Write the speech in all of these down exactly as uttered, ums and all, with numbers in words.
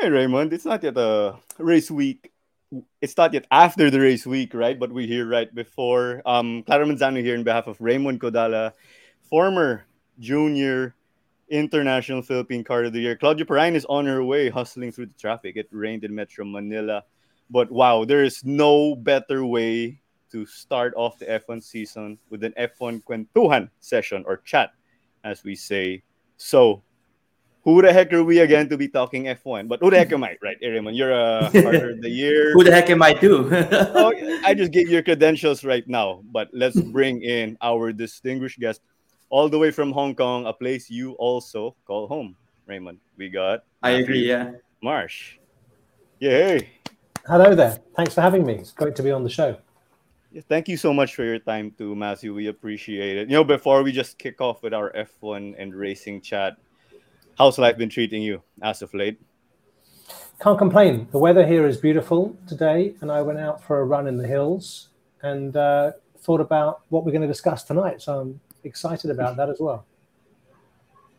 Hey, Raymond, it's not yet a race week. It's not yet after the race week, right? But we're here right before. Um, Clara Manzano here on behalf of Raymond Kandala, former junior international Philippine car of the year. Claudia Perrine is on her way, hustling through the traffic. It rained in Metro Manila. But wow, there is no better way to start off the F one season with an F one kwentuhan session or chat, as we say. So, who the heck are we again to be talking F one? But who the heck am I, right, Raymond? You're a partner of the year. Who the heck am I too? Oh, I just gave your credentials right now. But let's bring in our distinguished guest all the way from Hong Kong, a place you also call home, Raymond. We got... I Matthew agree, yeah. Marsh. Yay. Hello there. Thanks for having me. It's great to be on the show. Yeah, thank you so much for your time too, Matthew. We appreciate it. You know, before we just kick off with our F one and racing chat, how's life been treating you as of late? Can't complain. The weather here is beautiful today, and I went out for a run in the hills and uh, thought about what we're going to discuss tonight. So I'm excited about that as well.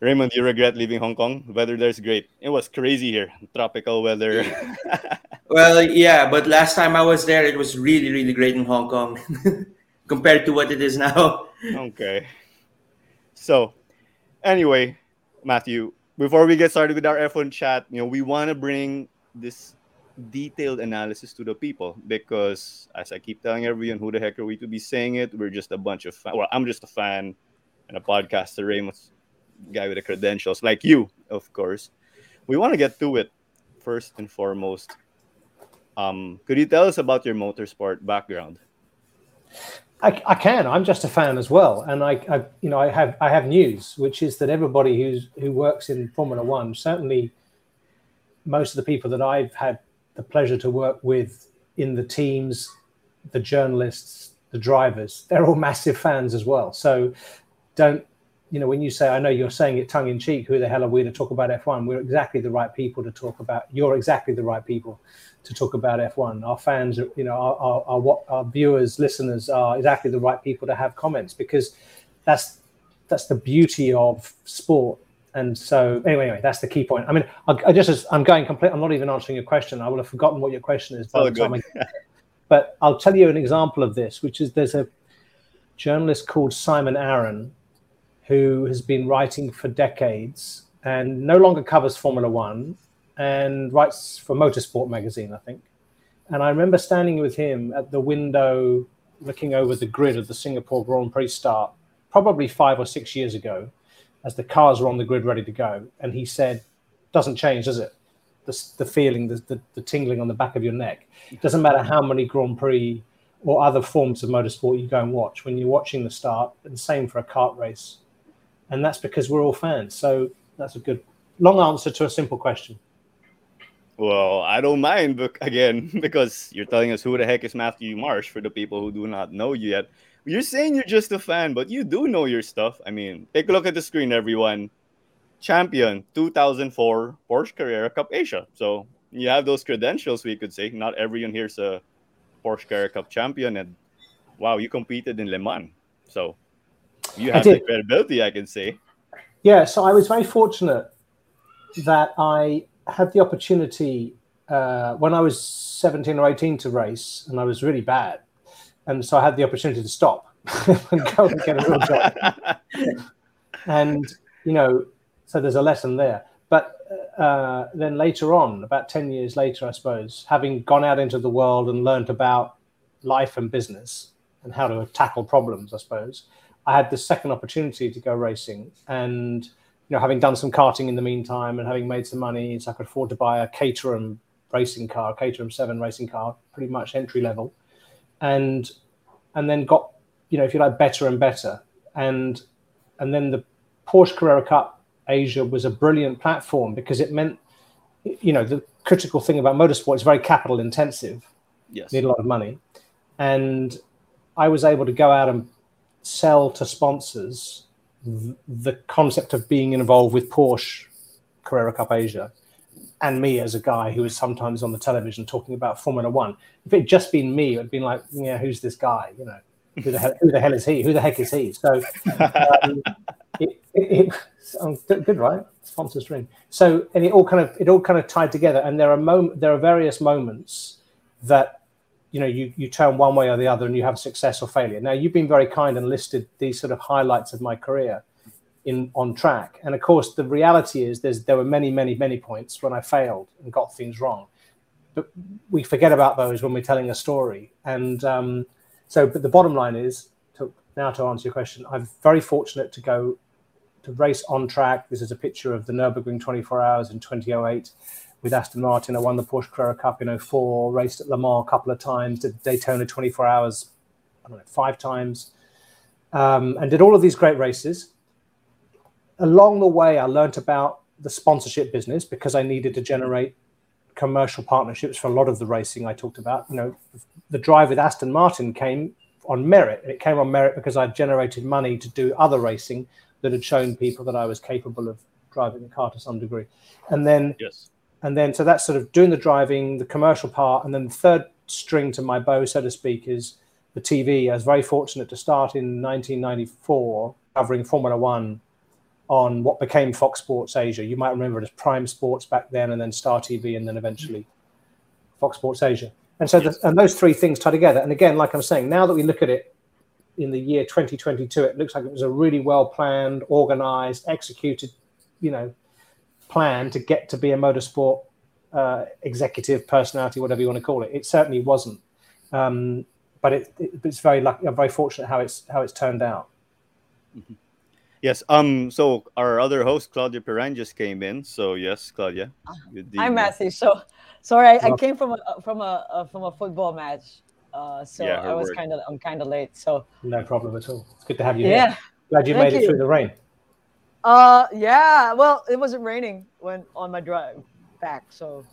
Raymond, do you regret leaving Hong Kong? The weather there's great. It was crazy here. Tropical weather. Well, yeah, but last time I was there, it was really, really great in Hong Kong compared to what it is now. Okay. So anyway, Matthew, before we get started with our F one chat, you know, we want to bring this detailed analysis to the people because, as I keep telling everyone, who the heck are we to be saying it? We're just a bunch of fans. Well, I'm just a fan and a podcaster, Raymond's guy with the credentials, like you, of course. We want to get to it first and foremost. Um, could you tell us about your motorsport background? I, I can. I'm just a fan as well, and I, I, you know, I have I have news, which is that everybody who's who works in Formula One, certainly most of the people that I've had the pleasure to work with in the teams, the journalists, the drivers, they're all massive fans as well. So don't, you know, when you say, I know you're saying it tongue in cheek, who the hell are we to talk about F one? We're exactly the right people to talk about. You're exactly the right people to talk about F one. Our fans, you know, our, our, our, what our viewers, listeners are exactly the right people to have comments, because that's that's the beauty of sport. And so anyway, anyway that's the key point. I mean, I, I just as I'm going complete. I'm not even answering your question. I will have forgotten what your question is by oh, the time I get but I'll tell you an example of this, which is there's a journalist called Simon Aaron who has been writing for decades and no longer covers Formula One, and writes for Motorsport magazine, I think. And I remember standing with him at the window, looking over the grid of the Singapore Grand Prix start, probably five or six years ago, as the cars were on the grid ready to go. And he said, doesn't change, does it? The, the feeling, the, the, the tingling on the back of your neck. It doesn't matter how many Grand Prix or other forms of motorsport you go and watch. When you're watching the start, and the same for a kart race. And that's because we're all fans. So that's a good, long answer to a simple question. Well, I don't mind, but again, because you're telling us who the heck is Matthew Marsh for the people who do not know you yet. You're saying you're just a fan, but you do know your stuff. I mean, take a look at the screen, everyone. Champion two thousand four Porsche Carrera Cup Asia. So you have those credentials, we could say. Not everyone here's a Porsche Carrera Cup champion. And wow, you competed in Le Mans. So you have the credibility, I can say. Yeah, so I was very fortunate that I... had the opportunity uh, when I was seventeen or eighteen to race, and I was really bad. And so I had the opportunity to stop and go and get a real job. And, you know, so there's a lesson there. But uh, then later on, about ten years later, I suppose, having gone out into the world and learned about life and business and how to tackle problems, I suppose, I had the second opportunity to go racing. And you know, having done some karting in the meantime and having made some money, so I could afford to buy a Caterham racing car, Caterham seven racing car, pretty much entry level, and and then got, you know, if you like, better and better, and and then the Porsche Carrera Cup Asia was a brilliant platform because it meant, you know, the critical thing about motorsport is very capital intensive. Yes, need a lot of money, and I was able to go out and sell to sponsors the concept of being involved with Porsche Carrera Cup Asia and me as a guy who was sometimes on the television talking about Formula One. If it had just been me, it would have been like, yeah, who's this guy? You know, who the hell, who the hell is he? Who the heck is he? So um, it, It, it, good, good, right? Sponsors dream. So, and it all kind of it all kind of tied together. And there are moment, there are various moments that you know you you turn one way or the other, and you have success or failure. Now, you've been very kind and listed these sort of highlights of my career in on track. And of course, the reality is there's there were many, many, many points when I failed and got things wrong. But we forget about those when we're telling a story. And um, so, but the bottom line is to, now to answer your question, I'm very fortunate to go. To race on track. This is a picture of the Nürburgring twenty-four hours in twenty oh eight with Aston Martin. I won the Porsche Carrera Cup in oh four, raced at Le Mans a couple of times, did Daytona twenty-four hours, I don't know, five times, um, and did all of these great races. Along the way, I learned about the sponsorship business because I needed to generate commercial partnerships for a lot of the racing I talked about. You know, the drive with Aston Martin came on merit, and it came on merit because I generated money to do other racing that had shown people that I was capable of driving the car to some degree. And then, yes. and then, so that's sort of doing the driving, the commercial part, and then the third string to my bow, so to speak, is the T V. I was very fortunate to start in nineteen ninety-four covering Formula One on what became Fox Sports Asia. You might remember it as Prime Sports back then, and then Star T V, and then eventually Fox Sports Asia. And so, yes. the, and those three things tie together. And again, like I'm saying, now that we look at it, in the year twenty twenty-two, it looks like it was a really well-planned, organised, executed, you know, plan to get to be a motorsport uh, executive, personality, whatever you want to call it. It certainly wasn't, um, but it, it, it's very lucky. I'm very fortunate how it's how it's turned out. Mm-hmm. Yes. Um. So our other host, Claudia Perrine, just came in. So yes, Claudia. Hi, Matthew. So sorry, I, I came from a, from a uh, from a football match. Uh, so yeah, I was kind of I'm kind of late. So no problem at all. It's good to have you yeah. here. Glad you Thank made you. it through the rain. Uh, yeah. Well, it wasn't raining when on my drive back. So.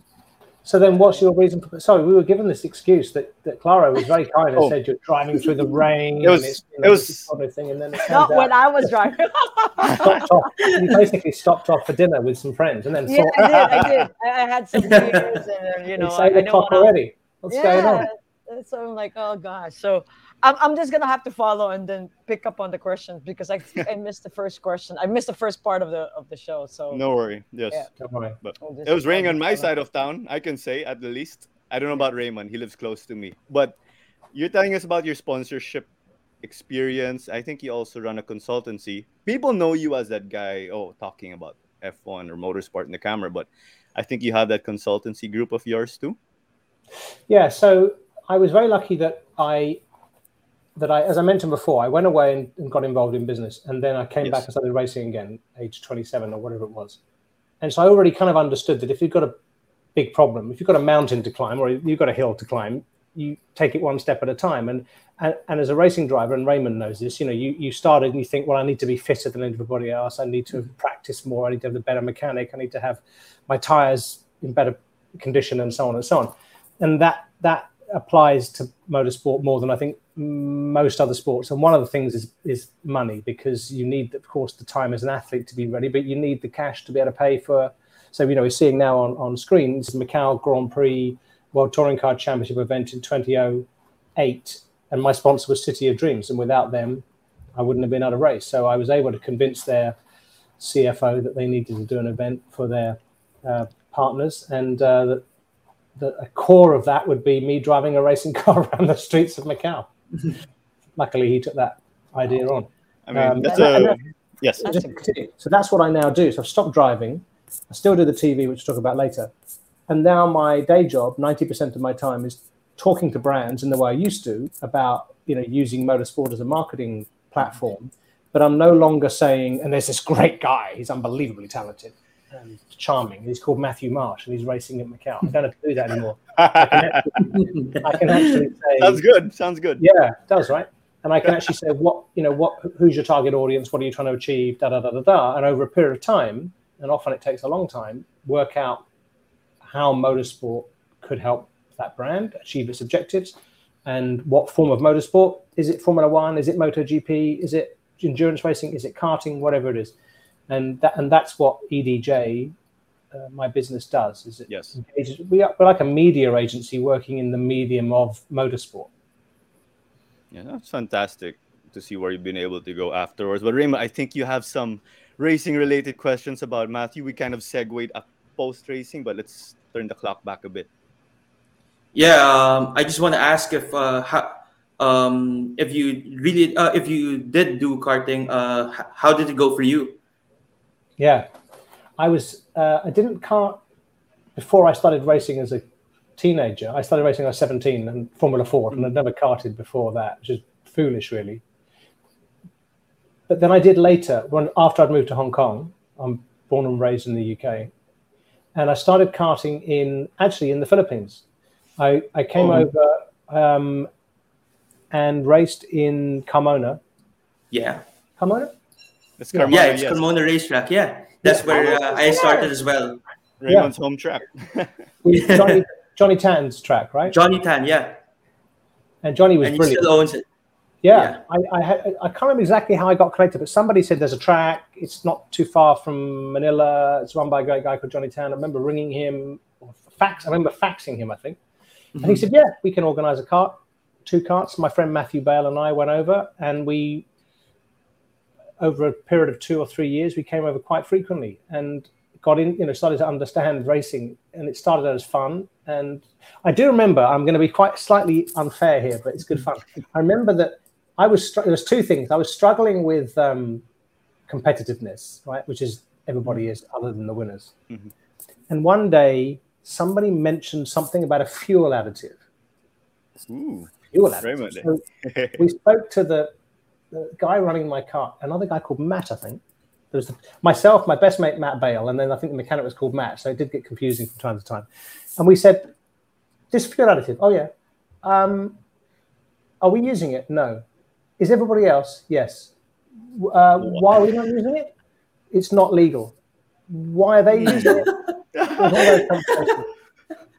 So then, what's your reason for? Sorry, we were given this excuse that, that Clara was very kind and oh. said you're driving through the rain. It was. And it's, you know, it was this kind of thing, and then it not out, when I was driving. You basically stopped off for dinner with some friends, and then yeah, thought, I did. I did. I had some beers, and you know, it's eight o'clock already. What's yeah. going on? So I'm like, oh gosh. So I'm I'm just gonna have to follow and then pick up on the questions because I think I missed the first question. I missed the first part of the of the show. So no worry. Yes. Yeah. Don't worry. But it was raining on my side of town, I can say, at the least. I don't know about Raymond, he lives close to me. But you're telling us about your sponsorship experience. I think you also run a consultancy. People know you as that guy, oh, talking about F one or motorsport in the camera, but I think you have that consultancy group of yours too. Yeah, so I was very lucky that I, that I, as I mentioned before, I went away and, and got involved in business, and then I came yes. back and started racing again, age twenty-seven or whatever it was. And so I already kind of understood that if you've got a big problem, if you've got a mountain to climb or you've got a hill to climb, you take it one step at a time. And and, and as a racing driver, and Raymond knows this, you know, you, you started and you think, well, I need to be fitter than everybody else. I need to practice more. I need to have a better mechanic. I need to have my tires in better condition, and so on and so on. And that that. applies to motorsport more than I think most other sports. And one of the things is is money, because you need, of course, the time as an athlete to be ready, but you need the cash to be able to pay for. So, you know, we're seeing now on, on screens, Macau Grand Prix World Touring Car Championship event in twenty oh eight. And my sponsor was City of Dreams. And without them, I wouldn't have been able to race. So I was able to convince their C F O that they needed to do an event for their uh, partners. And uh, that the core of that would be me driving a racing car around the streets of Macau. Luckily, he took that idea on. I mean, um, that's and, a, and, yes. That's a, so that's what I now do. So I've stopped driving. I still do the T V, which we'll talk about later. And now my day job, ninety percent of my time, is talking to brands in the way I used to about, you know, using motorsport as a marketing platform. But I'm no longer saying, and there's this great guy, he's unbelievably talented and charming. He's called Matthew Marsh, and he's racing at Macau. I don't have to do that anymore. I can actually, I can actually say... Sounds good. Sounds good. Yeah, it does, right? And I can actually say, what you know, what who's your target audience? What are you trying to achieve? Da, da, da, da, da. And over a period of time, and often it takes a long time, work out how motorsport could help that brand achieve its objectives, and what form of motorsport. Is it Formula One? Is it MotoGP? Is it endurance racing? Is it karting? Whatever it is. And that, and that's what E D J, uh, my business, does. Is it? Yes. Engages, we are, we're like a media agency working in the medium of motorsport. Yeah, that's fantastic to see where you've been able to go afterwards. But Raymond, I think you have some racing-related questions about Matthew. We kind of segued up post-racing, but let's turn the clock back a bit. Yeah, um, I just want to ask if uh, how, um, if you really uh, if you did do karting, uh, how did it go for you? Yeah, I was uh, I didn't kart before I started racing as a teenager. I started racing when I was seventeen in Formula Four, and I'd never karted before that, which is foolish, really. But then I did later, when after I'd moved to Hong Kong. I'm born and raised in the U K, and I started karting in actually in the Philippines. I, I came oh. over um, and raced in Carmona. Yeah, Carmona. That's Carmona. Yeah, it's yes. Carmona racetrack. Yeah, that's yeah. where uh, I started as well. Raymond's yeah. home track. Johnny, Johnny Tan's track, right? Johnny Tan, yeah. And Johnny was and brilliant. He still owns it. Yeah, yeah. I, I, had, I can't remember exactly how I got connected, but somebody said there's a track. It's not too far from Manila. It's run by a great guy called Johnny Tan. I remember ringing him, or fax. I remember faxing him, I think. Mm-hmm. And he said, yeah, we can organize a kart, two karts. My friend Matthew Bale and I went over, and we, over a period of two or three years, we came over quite frequently and got in, you know, started to understand racing. And it started out as fun. And I do remember, I'm going to be quite slightly unfair here, but it's good fun. I remember that I was, there was two things. I was struggling with um, competitiveness, right, which is everybody is other than the winners. Mm-hmm. And one day, somebody mentioned something about a fuel additive. Ooh, fuel additive. So we spoke to the, the guy running my car, another guy called Matt, I think. There was the, myself, my best mate, Matt Bale, and then I think the mechanic was called Matt, so it did get confusing from time to time. And we said, this fuel additive, oh, yeah. Um, are we using it? No. Is everybody else? Yes. Uh, why are we not using it? It's not legal. Why are they using it?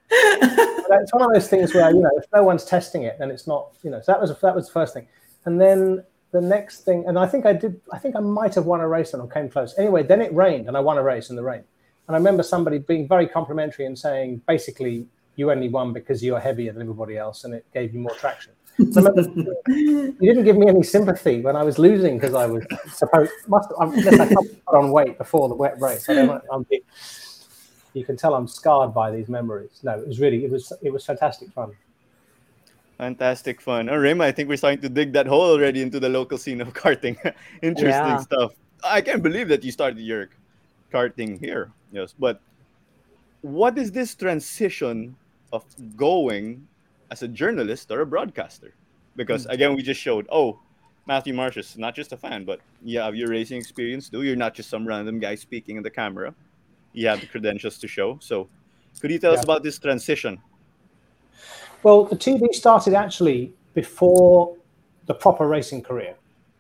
It's one of those things where, you know, if no one's testing it, then it's not, you know. So that was that was the first thing, and then the next thing, and I think I did, I think I might have won a race and I came close. Anyway, then it rained, and I won a race in the rain. And I remember somebody being very complimentary and saying, basically, you only won because you're heavier than everybody else, and it gave you more traction. So I remember, you didn't give me any sympathy when I was losing because I was supposed, must have, unless I put on weight before the wet race. I don't know. I'm being, you can tell I'm scarred by these memories. No, it was really, it was it was fantastic fun. Fantastic fun. Oh, Rima, I think we're starting to dig that hole already into the local scene of karting. Interesting yeah. stuff. I can't believe that you started your karting here. Yes, but what is this transition of going as a journalist or a broadcaster? Because, again, we just showed, oh, Matthew Marsh is not just a fan, but you have your racing experience, too. You're not just some random guy speaking in the camera. You have the credentials to show. So could you tell yeah. us about this transition? Well, the T V started actually before the proper racing career.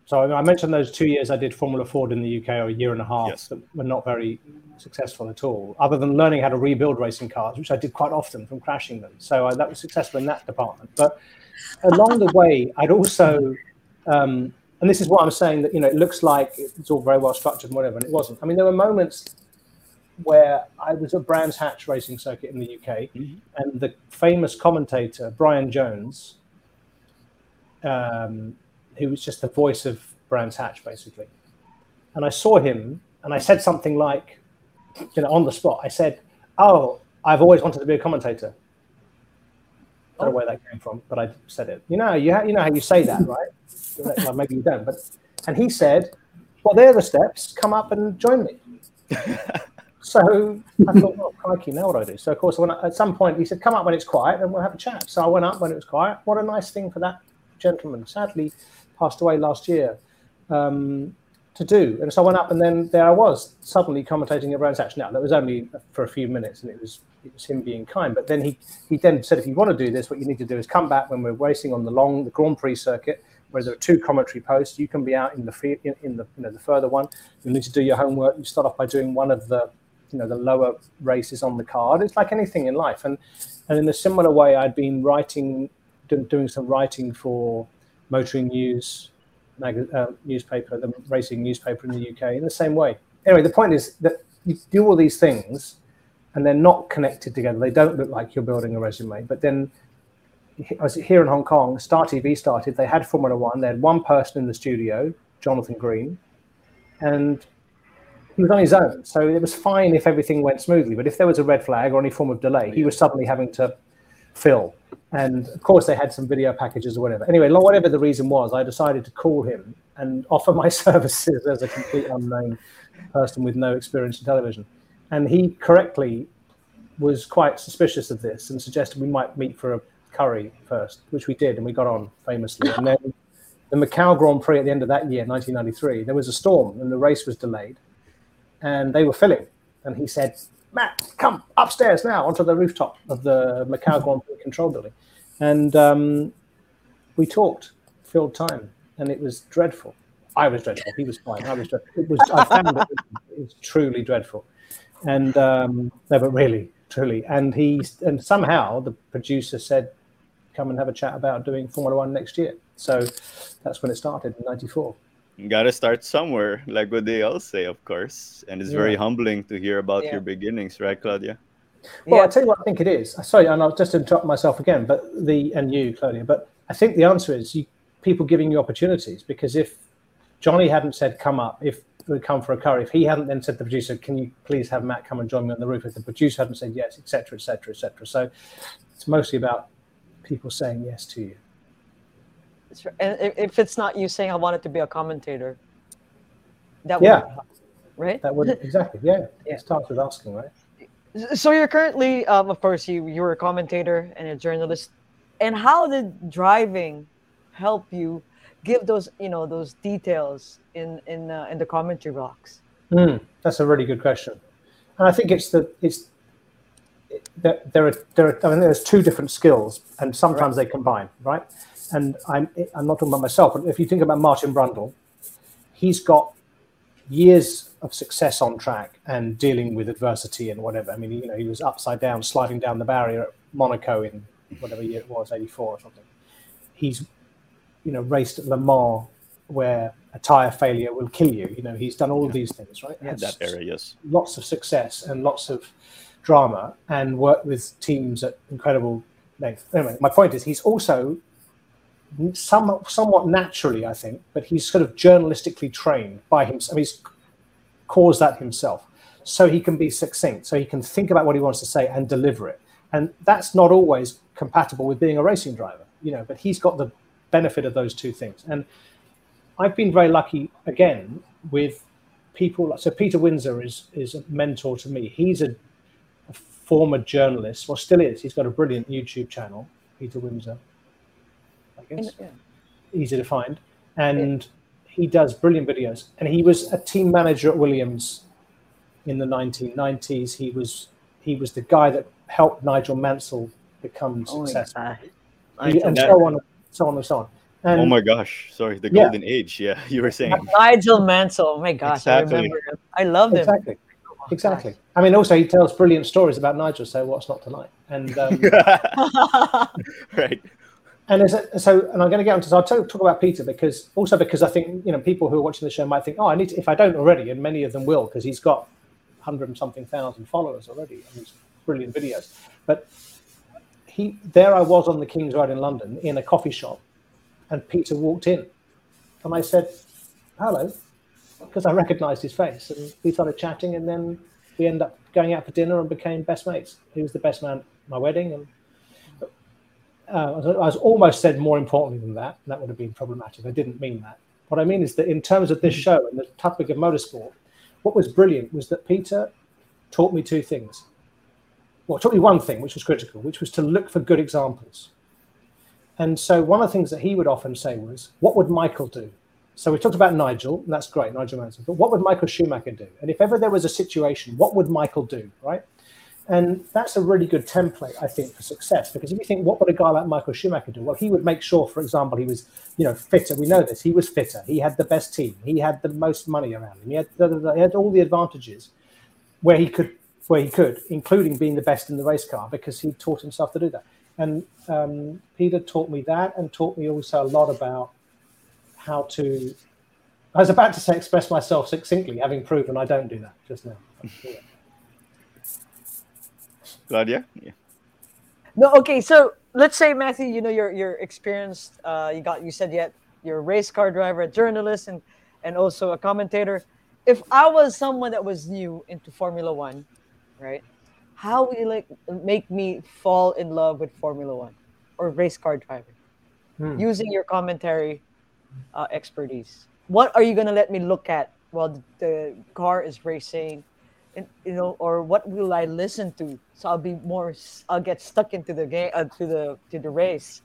So I mentioned those two years I did Formula Ford in the U K, or a year and a half, yes. that were not very successful at all, other than learning how to rebuild racing cars, which I did quite often from crashing them. So I, that was successful in that department. But along the way, I'd also, um, and this is what I'm saying, that, you know, it looks like it's all very well structured and whatever, and it wasn't. I mean, there were moments where I was at Brands Hatch racing circuit in the U K, mm-hmm. and the famous commentator, Brian Jones, um, who was just the voice of Brands Hatch, basically. And I saw him, and I said something like, you know, on the spot, I said, oh, I've always wanted to be a commentator. I don't know where that came from, but I said it. You know, you, ha- you know how you say that, right? Well, maybe you don't. But and he said, well, there are the steps. Come up and join me. So I thought, oh, crikey, now what do I do? So, of course, when I, at some point, he said, come up when it's quiet, and we'll have a chat. So I went up when it was quiet. What a nice thing for that gentleman. Sadly, passed away last year, um, to do. And so I went up, and then there I was, suddenly commentating at Brands Hatch. Now, that was only for a few minutes, and it was it was him being kind. But then he, he then said, if you want to do this, what you need to do is come back when we're racing on the long, the Grand Prix circuit, where there are two commentary posts. You can be out in the field, in, in the, you know, the further one. You need to do your homework. You start off by doing one of the, you know, the lower races on the card. It's like anything in life. And, and in a similar way, I'd been writing, doing some writing for Motoring News mag- uh, newspaper, the racing newspaper in the U K, in the same way. Anyway, the point is that you do all these things and they're not connected together. They don't look like you're building a resume. But then I was here in Hong Kong, Star T V started. They had Formula One. They had one person in the studio, Jonathan Green, and He was on his own, so it was fine if everything went smoothly. But if there was a red flag or any form of delay, he was suddenly having to fill. And of course, they had some video packages or whatever. Anyway, whatever the reason was, I decided to call him and offer my services as a complete unknown person with no experience in television. And he correctly was quite suspicious of this and suggested we might meet for a curry first, which we did, and we got on famously. And then the Macau Grand Prix at the end of that year, nineteen ninety-three, there was a storm and the race was delayed. And they were filling. And he said, Matt, come upstairs now onto the rooftop of the Macau Grand Prix control building. And um, we talked, filled time, and it was dreadful. I was dreadful. He was fine. I was dreadful. It was, I found it, it was truly dreadful. And um, no, but really, truly. And he and somehow the producer said, come and have a chat about doing Formula One next year. So that's when it started in ninety-four. You gotta start somewhere, like what they all say, of course. And it's yeah. very humbling to hear about yeah. your beginnings, right, Claudia? Well, yeah. I'll tell you what I think it is. Sorry, and I'll just interrupt myself again, but the and you, Claudia, but I think the answer is you, people giving you opportunities, because if Johnny hadn't said, come up, if we come for a curry, if he hadn't then said to the producer, can you please have Matt come and join me on the roof, if the producer hadn't said yes, et cetera, et cetera, et cetera. So it's mostly about people saying yes to you. And if it's not you saying I wanted to be a commentator, that would yeah. help, right? That would exactly, yeah. yeah. It starts with asking, right? So you're currently, um, of course, you you were a commentator and a journalist. And how did driving help you give those, you know, those details in in uh, in the commentary box? Mm, that's a really good question, and I think it's the it's it, there, there are there are I mean there's two different skills, and sometimes right. they combine, right? And I'm I'm not talking about myself, but if you think about Martin Brundle, he's got years of success on track and dealing with adversity and whatever. I mean, you know, he was upside down, sliding down the barrier at Monaco in whatever year it was, eighty-four or something. He's, you know, raced at Le Mans where a tire failure will kill you. You know, he's done all yeah. of these things, right? Yeah, that area, yes. Lots of success and lots of drama, and worked with teams at incredible length. Anyway, my point is he's also... Some, somewhat naturally, I think, but he's sort of journalistically trained by himself. I mean, he's caused that himself. So he can be succinct, so he can think about what he wants to say and deliver it. And that's not always compatible with being a racing driver, you know, but he's got the benefit of those two things. And I've been very lucky, again, with people. So Peter Windsor is, is a mentor to me. He's a, a former journalist, well, still is. He's got a brilliant YouTube channel, Peter Windsor. I guess, yeah. easy to find, and yeah. he does brilliant videos. And he was a team manager at Williams in the nineteen nineties. He was he was the guy that helped Nigel Mansell become oh successful, he, and so on, so on and so on. And, oh my gosh, sorry, the golden yeah. age. Yeah, you were saying Nigel Mansell. Oh my gosh, exactly. I remember him. I loved him. Exactly. Exactly. I mean, also he tells brilliant stories about Nigel. So what's not to like? And um, right. And as a, so, and I'm going to get onto. So I'll talk, talk about Peter because also because I think you know people who are watching the show might think, oh, I need to, if I don't already, and many of them will because he's got hundred and something thousand followers already and his brilliant videos. But he, there I was on the King's Road in London in a coffee shop, and Peter walked in, and I said, hello, because I recognised his face, and we started chatting, and then we ended up going out for dinner and became best mates. He was the best man at my wedding, and. Uh, I was almost said more importantly than that. And that would have been problematic. I didn't mean that. What I mean is that in terms of this show and the topic of motorsport, what was brilliant was that Peter taught me two things. Well, taught me one thing, which was critical, which was to look for good examples. And so one of the things that he would often say was, what would Michael do? So we talked about Nigel, and that's great, Nigel Mansell, but what would Michael Schumacher do? And if ever there was a situation, what would Michael do, right? And that's a really good template, I think, for success. Because if you think, what would a guy like Michael Schumacher do? Well, he would make sure, for example, he was, you know, fitter. We know this. He was fitter. He had the best team. He had the most money around him. He had, he had all the advantages where he could, where he could, including being the best in the race car, because he taught himself to do that. And um, Peter taught me that, and taught me also a lot about how to. I was about to say express myself succinctly, having proven I don't do that just now. Claudia? Yeah. No, okay. So let's say, Matthew, you know, you're you're experienced. Uh, you got you said you had, you're a race car driver, a journalist, and and also a commentator. if I was someone that was new into Formula One, right, how would you like make me fall in love with Formula One or race car driving? Hmm. Using your commentary uh, expertise, what are you going to let me look at while the, the car is racing? And, you know, or what will I listen to? So I'll be more. I'll get stuck into the game, uh, to the to the race.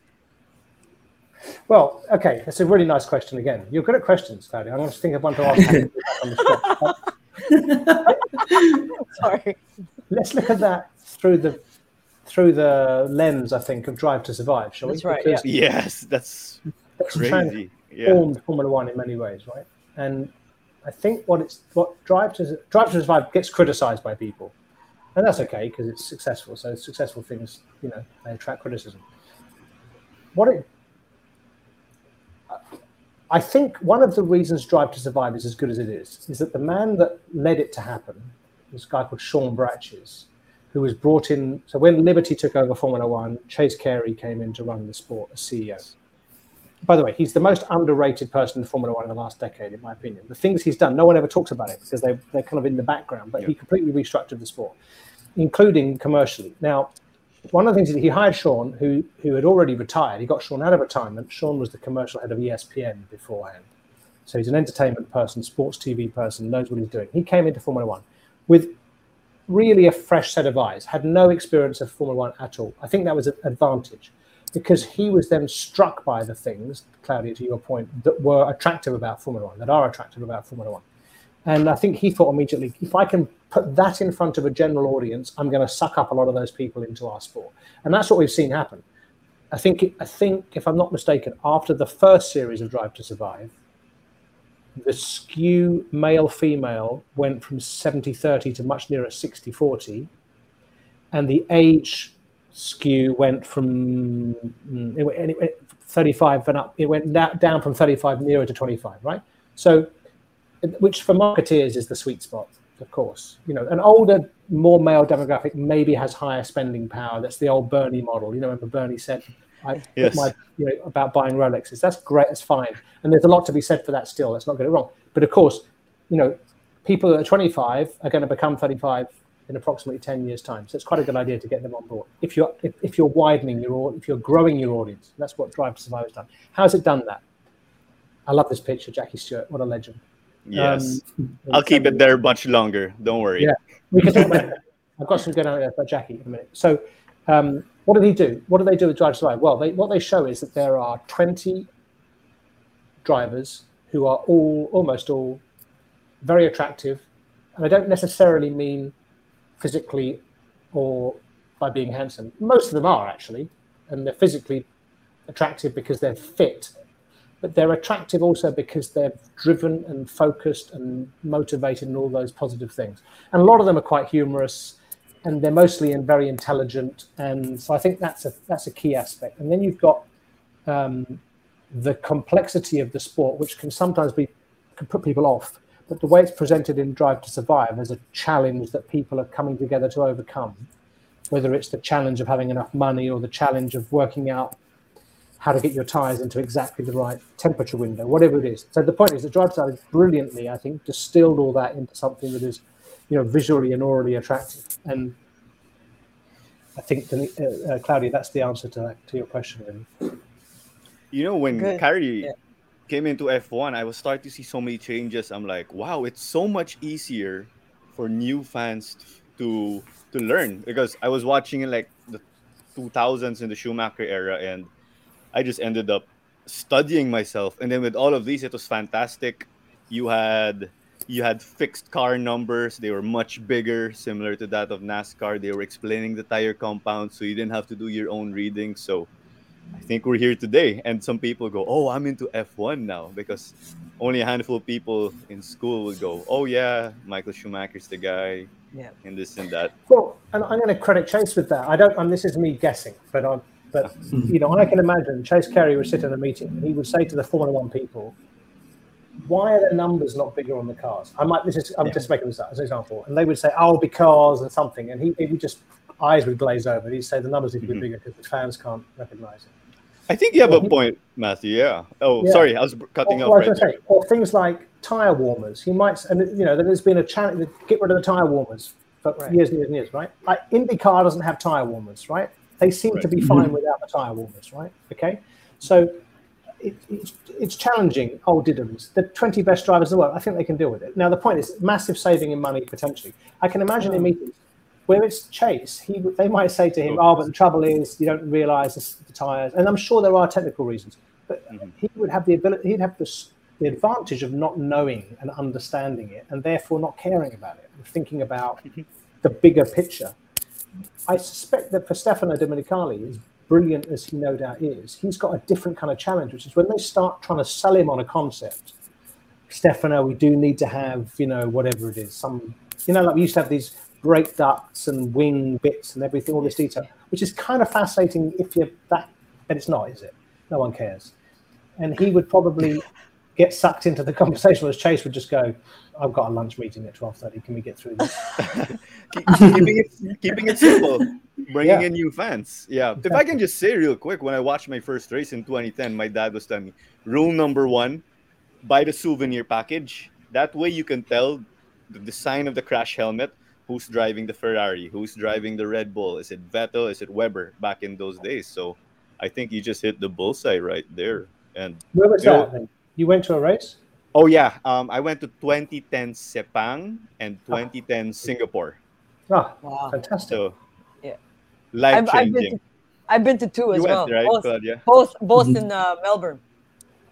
Well, okay, that's a really nice question. Again, you're good at questions, Claudia. I want to think of one to ask. You on the Sorry. Let's look at that through the through the lens, I think, of Drive to Survive. Shall that's we? Right. Yeah. Yes, that's, that's crazy. Transformed yeah. Formula One in many ways, right? And I think what it's what Drive to Drive to Survive gets criticised by people, and that's okay because it's successful. So successful things, you know, they attract criticism. What it, I think, one of the reasons Drive to Survive is as good as it is is that the man that led it to happen was a guy called Sean Bratches, who was brought in. So when Liberty took over Formula One, Chase Carey came in to run the sport as C E O. By the way, he's the most underrated person in Formula One in the last decade, in my opinion. The things he's done, no one ever talks about it because they, they're kind of in the background, but yeah. he completely restructured the sport, including commercially. Now, one of the things that he hired Sean, who who had already retired. He got Sean out of retirement. Sean was the commercial head of E S P N beforehand. So he's an entertainment person, sports T V person, knows what he's doing. He came into Formula One with really a fresh set of eyes, had no experience of Formula One at all. I think that was an advantage, because he was then struck by the things, Claudia, to your point, that were attractive about Formula One, that are attractive about Formula One. And I think he thought immediately, if I can put that in front of a general audience, I'm going to suck up a lot of those people into our sport. And that's what we've seen happen. I think, I think, if I'm not mistaken, after the first series of Drive to Survive, the skew male-female went from seventy thirty to much nearer sixty forty, and the age skew went from it went, it went thirty-five and up. It went down from thirty-five nearer to twenty-five, right? So, which for marketeers is the sweet spot, of course. You know, an older, more male demographic maybe has higher spending power. That's the old Bernie model. You know, remember Bernie said I, yes. my, you know, about buying Rolexes. That's great. That's fine. And there's a lot to be said for that still. Let's not get it wrong. But of course, you know, people that are twenty-five are going to become thirty-five in approximately ten years' time, so it's quite a good idea to get them on board. If you're if, if you're widening your if you're growing your audience, that's what Drive to Survive has done. How's it done that? I love this picture, Jackie Stewart. What a legend! Yes, um, I'll keep it there much longer. Don't worry. Yeah, we can talk about it. I've got some good ideas about Jackie in a minute. So, um, what do they do? What do they do with Drive to Survive? Well, they, what they show is that there are twenty drivers who are all almost all very attractive, and I don't necessarily mean physically or by being handsome. Most of them are, actually, and they're physically attractive because they're fit, but they're attractive also because they're driven and focused and motivated and all those positive things. And a lot of them are quite humorous, and they're mostly in very intelligent. And so I think that's a that's a key aspect. And then you've got um, the complexity of the sport, which can sometimes be can put people off. But the way it's presented in Drive to Survive is a challenge that people are coming together to overcome, whether it's the challenge of having enough money or the challenge of working out how to get your tyres into exactly the right temperature window, whatever it is. So the point is that Drive to Survive brilliantly, I think, distilled all that into something that is, you know, visually and orally attractive. And I think, the, uh, uh, Claudia, that's the answer to that, to your question. Really. You know, when Good. Carrie... Yeah. came into F one, I was starting to see so many changes. I'm like, wow, it's so much easier for new fans to to learn, because I was watching in like the two thousands in the Schumacher era, and I just ended up studying myself. And then with all of these, it was fantastic. You had you had fixed car numbers. They were much bigger, similar to that of NASCAR. They were explaining the tire compound, so you didn't have to do your own reading. So I think we're here today, and some people go, oh, I'm into F one now, because only a handful of people in school would go, oh, yeah, Michael Schumacher's the guy, yeah, and this and that. Well, and I'm going to credit Chase with that. I don't, and this is me guessing, but I'm, but you know, I can imagine Chase Carey would sit in a meeting and he would say to the Formula One people, why are the numbers not bigger on the cars? I might, this is, I'm yeah. just making this up as an example, and they would say, oh, because and something, and he, he would just. Eyes would glaze over. He'd say the numbers need to be mm-hmm. bigger because the fans can't recognize it. I think you have well, a point, Matthew. Yeah. Oh, yeah. sorry, I was cutting or, off. Well, right say, or things like tire warmers. He might, and you know, there's been a challenge to get rid of the tire warmers for right. years and years and years, right? Like IndyCar doesn't have tire warmers, right? They seem right. to be fine mm-hmm. without the tire warmers, right? Okay, so it, it's, it's challenging. Old diddums, the twenty best drivers in the world. I think they can deal with it. Now, the point is, massive saving in money potentially. I can imagine in meetings where it's Chase, he they might say to him, "Oh, but the trouble is, you don't realise the, the tires." And I'm sure there are technical reasons, but mm-hmm. he would have the ability. He'd have the, the advantage of not knowing and understanding it, and therefore not caring about it, and thinking about the bigger picture. I suspect that for Stefano Domenicali, as brilliant as he no doubt is, he's got a different kind of challenge, which is when they start trying to sell him on a concept. Stefano, we do need to have, you know, whatever it is, some, you know, like we used to have these brake ducts and wing bits and everything, all this detail, which is kind of fascinating if you're that, but it's not, is it? No one cares. And he would probably get sucked into the conversation, whereas Chase would just go, I've got a lunch meeting at twelve thirty. Can we get through this? keeping, it, keeping it simple. Bringing yeah. in new fans. Yeah. Exactly. If I can just say real quick, when I watched my first race in twenty ten, my dad was telling me, rule number one, buy the souvenir package. That way you can tell the design of the crash helmet, who's driving the Ferrari, who's driving the Red Bull. Is it Vettel? Is it Weber back in those days? So I think you just hit the bullseye right there. And where was that know, then? You went to a race? Oh, yeah. Um, I went to twenty ten Sepang and twenty ten oh. Singapore. Oh, wow. Fantastic. So, yeah. Life-changing. I've, I've been to two as you well. Went, right, both, Claudia? both both mm-hmm. in uh, Melbourne.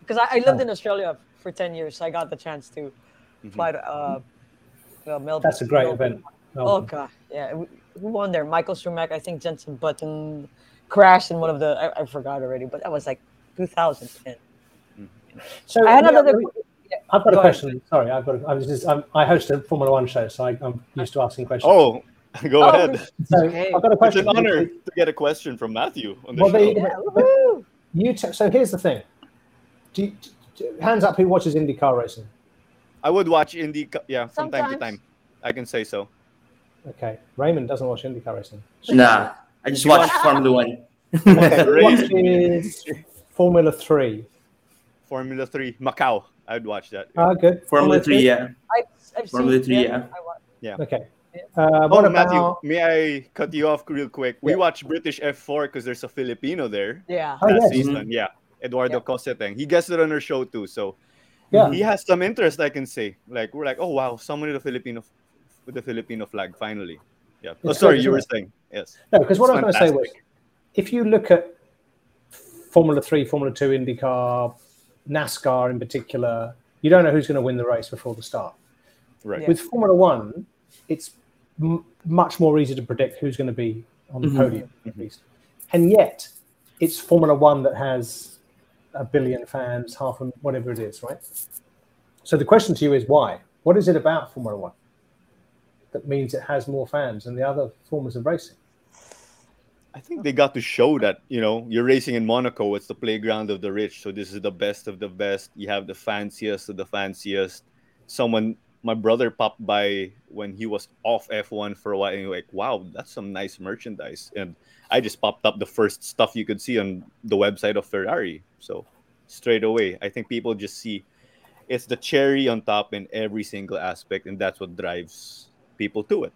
Because I, I lived oh. in Australia for ten years. So I got the chance to mm-hmm. fly to uh, well, Melbourne. That's a great Melbourne. event. Melbourne. Oh, God. Yeah. Who won there? Michael Schumacher. I think Jenson Button crashed in one of the... I, I forgot already, but that was like two thousand ten. So I had yeah, another. I've got Go a question. Ahead. Sorry, I've got. A, I was just. I'm, I host a Formula One show, so I, I'm used to asking questions. Oh, go oh, ahead. So okay. I've got a question. It's an honor to get a question from Matthew on the well, show. They, you t- so here's the thing. Do you, do, hands up who watches IndyCar racing? I would watch Indy. Yeah, from Sometimes. time to time. I can say so. Okay, Raymond doesn't watch IndyCar racing. Nah, I just watch Formula One. Okay, watches Formula Three. Formula Three, Macau. I would watch that. Ah, good. Formula, Formula Three, yeah. I, I've Formula seen, Three, yeah. Yeah. yeah. Okay. Uh, oh, about... Matthew, may I cut you off real quick? Yeah. We watch British F four because there's a Filipino there. Yeah. That oh, yes. season, mm-hmm. yeah. Eduardo yeah. Coseteng. He guested on our show too, so yeah. he has some interest. I can say, like we're like, oh wow, someone with a Filipino, with the Filipino flag, finally. Yeah. It's oh, sorry, good, you were saying yes. No, because what I was going to say was, if you look at Formula Three, Formula Two, IndyCar, NASCAR in particular, you don't know who's going to win the race before the start. Right. Yeah. With Formula One, it's m- much more easy to predict who's going to be on the mm-hmm. podium, at least. And yet, it's Formula One that has a billion fans, half and whatever it is, right? So the question to you is why? What is it about Formula One that means it has more fans than the other forms of racing? I think they got to show that, you know, you're racing in Monaco. It's the playground of the rich. So this is the best of the best. You have the fanciest of the fanciest. Someone, my brother popped by when he was off F one for a while. And he was like, wow, that's some nice merchandise. And I just popped up the first stuff you could see on the website of Ferrari. So straight away, I think people just see it's the cherry on top in every single aspect. And that's what drives people to it.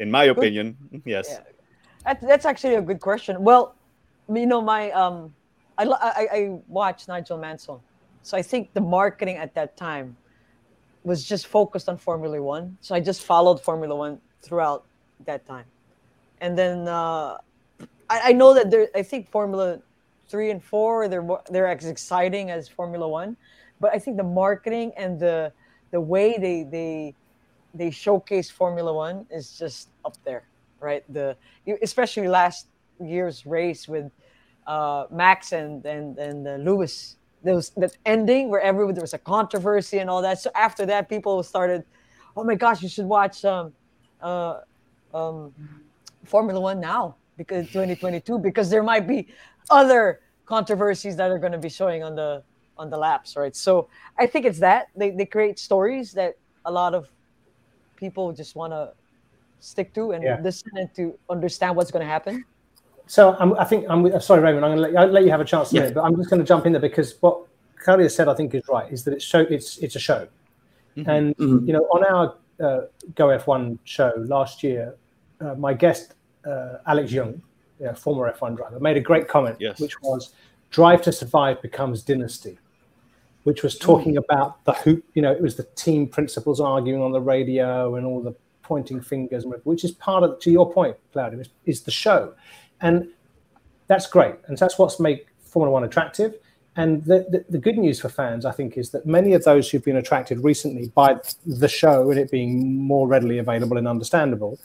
In my opinion, yes. Yeah. That's actually a good question. Well, you know, my um, I, I I watched Nigel Mansell, so I think the marketing at that time was just focused on Formula One. So I just followed Formula One throughout that time, and then uh, I, I know that there. I think Formula Three and Four they're they're as exciting as Formula One, but I think the marketing and the the way they they they showcase Formula One is just up there. Right, the especially last year's race with uh, Max and and and uh, Lewis, there was that ending where everyone there was a controversy and all that. So after that, people started, oh my gosh, you should watch um, uh, um, Formula One now because twenty twenty-two because there might be other controversies that are going to be showing on the on the laps, right? So I think it's that they they create stories that a lot of people just want to stick to and yeah. listen and to understand what's going to happen. So I'm, I think I'm sorry, Raymond. I'm going to let, let you have a chance to yeah. it, but I'm just going to jump in there because what Claudia said, I think, is right. Is that it's show? It's it's a show, mm-hmm. and mm-hmm. you know, on our uh, Go F one show last year, uh, my guest uh, Alex Yoong, you know, former F one driver, made a great comment, yes. which was, "Drive to Survive becomes dynasty," which was talking mm-hmm. about the hoop. You know, it was the team principals arguing on the radio and all the pointing fingers, which is part of, to your point, Claudia, is, is the show. And that's great. And that's what's made Formula One attractive. And the, the, the good news for fans, I think, is that many of those who've been attracted recently by the show and it being more readily available and understandable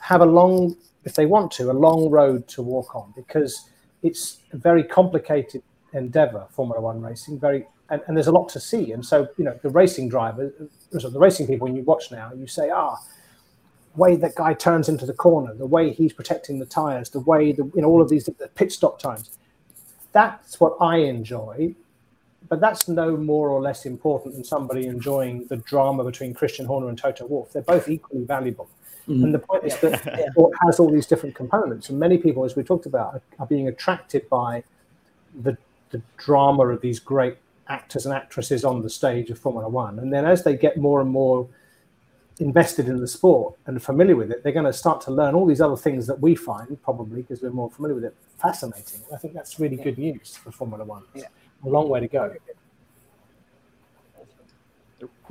have a long, if they want to, a long road to walk on, because it's a very complicated endeavor, Formula One racing, very and, and there's a lot to see. And so, you know, the racing driver, so the racing people you watch now, you say, ah, way that guy turns into the corner, the way he's protecting the tires, the way, the, you know, all of these the pit stop times. That's what I enjoy, but that's no more or less important than somebody enjoying the drama between Christian Horner and Toto Wolff. They're both equally valuable. Mm. And the point is that it has all these different components. And many people, as we talked about, are, are being attracted by the, the drama of these great actors and actresses on the stage of Formula One. And then as they get more and more invested in the sport and familiar with it, they're going to start to learn all these other things that we find, probably because we're more familiar with it, fascinating. I think that's really yeah. good news for Formula One. Yeah. A long way to go.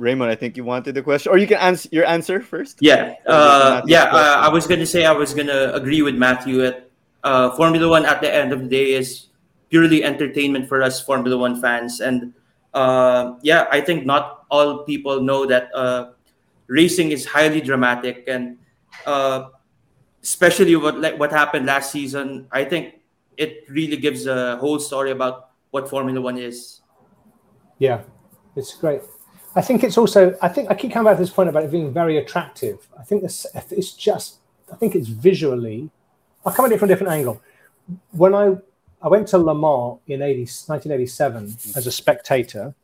Raymond, I think you wanted the question, or you can answer your answer first. Yeah, uh, yeah. Uh, I was going to say I was going to agree with Matthew. At uh, Formula One, at the end of the day, is purely entertainment for us Formula One fans, and uh, yeah, I think not all people know that. Uh, Racing is highly dramatic, and uh, especially what like what happened last season, I think it really gives a whole story about what Formula One is. Yeah, it's great. I think it's also, I think I keep coming back to this point about it being very attractive. I think this, it's just, I think it's visually, I'll come at it from a different angle. When I, I went to Le Mans in nineteen eighty-seven as a spectator,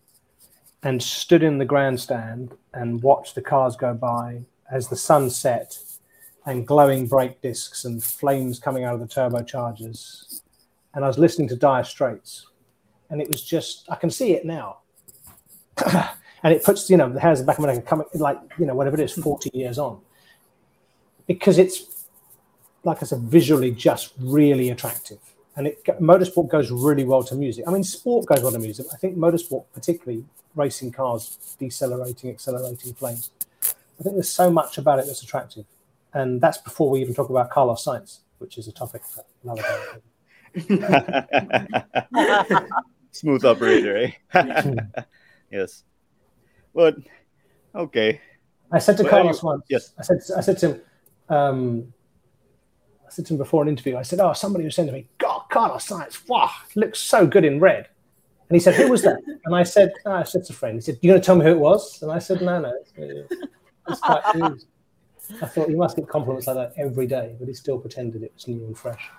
and stood in the grandstand and watched the cars go by as the sun set and glowing brake discs and flames coming out of the turbochargers. And I was listening to Dire Straits. And it was just, I can see it now. And it puts, you know, the hairs in the back of my neck, coming, like, you know, whatever it is, forty years on. Because it's, like I said, visually just really attractive. And it, motorsport goes really well to music. I mean, sport goes well to music. I think motorsport, particularly racing cars, decelerating, accelerating, flames. I think there's so much about it that's attractive. And that's before we even talk about Carlos Sainz, which is a topic for another day. Smooth operator, eh? Yes. Well, okay. I said to well, Carlos anyway, once, yes. I said, I said to him, um, I said to him before an interview, I said, oh, somebody was saying to me, God, Carlos Sainz, wow, looks so good in red. And he said, who was that? And I said, oh, I said, it's a friend. He said, you're going to tell me who it was? And I said, no, no. It's quite news. I thought, you must get compliments like that every day, but he still pretended it was new and fresh.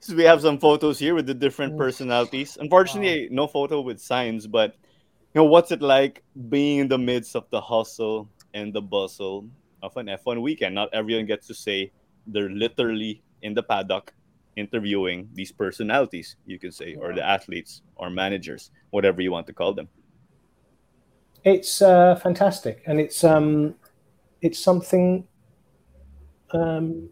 So we have some photos here with the different personalities. Unfortunately, wow. no photo with Sainz, but you know, what's it like being in the midst of the hustle and the bustle of an F one weekend? Not everyone gets to say they're literally in the paddock interviewing these personalities, you can say, or the athletes or managers, whatever you want to call them. It's uh, fantastic. And it's um, it's something, um,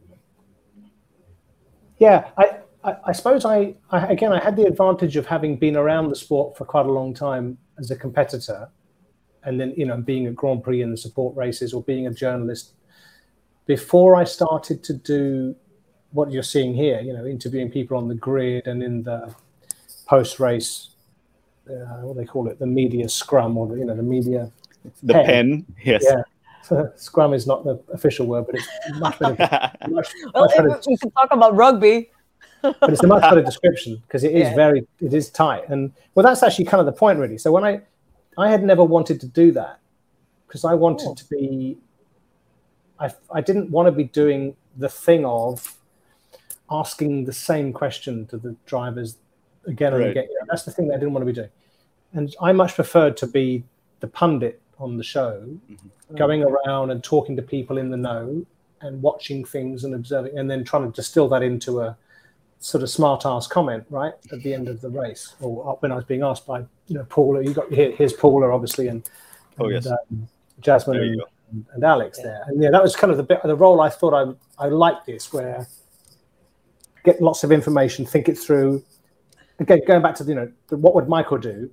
yeah, I, I, I suppose I, I, again, I had the advantage of having been around the sport for quite a long time as a competitor, and then, you know, being at Grand Prix in the support races or being a journalist. Before I started to do what you're seeing here, you know, interviewing people on the grid and in the post-race, uh, what do they call it, the media scrum, or the, you know, the media the pen. pen yes. Yeah. So scrum is not the official word, but it's much better. much, well, much better we can talk about rugby. But it's a much better description because it is yeah. very, it is tight. And well, that's actually kind of the point, really. So when I, I had never wanted to do that because I wanted oh. to be, I, I didn't want to be doing the thing of asking the same question to the drivers again and right. again. You know, that's the thing that I didn't want to be doing. And I much preferred to be the pundit on the show, mm-hmm. going around and talking to people in the know and watching things and observing, and then trying to distill that into a sort of smart ass comment right at the end of the race, or when I was being asked by you know Paula, you got here, here's Paula obviously, and, and oh yes, um, Jasmine and, and, and Alex yeah. there, and yeah, that was kind of the bit, the role I thought I I liked this, where get lots of information, think it through. Again, going back to you know what would Michael do?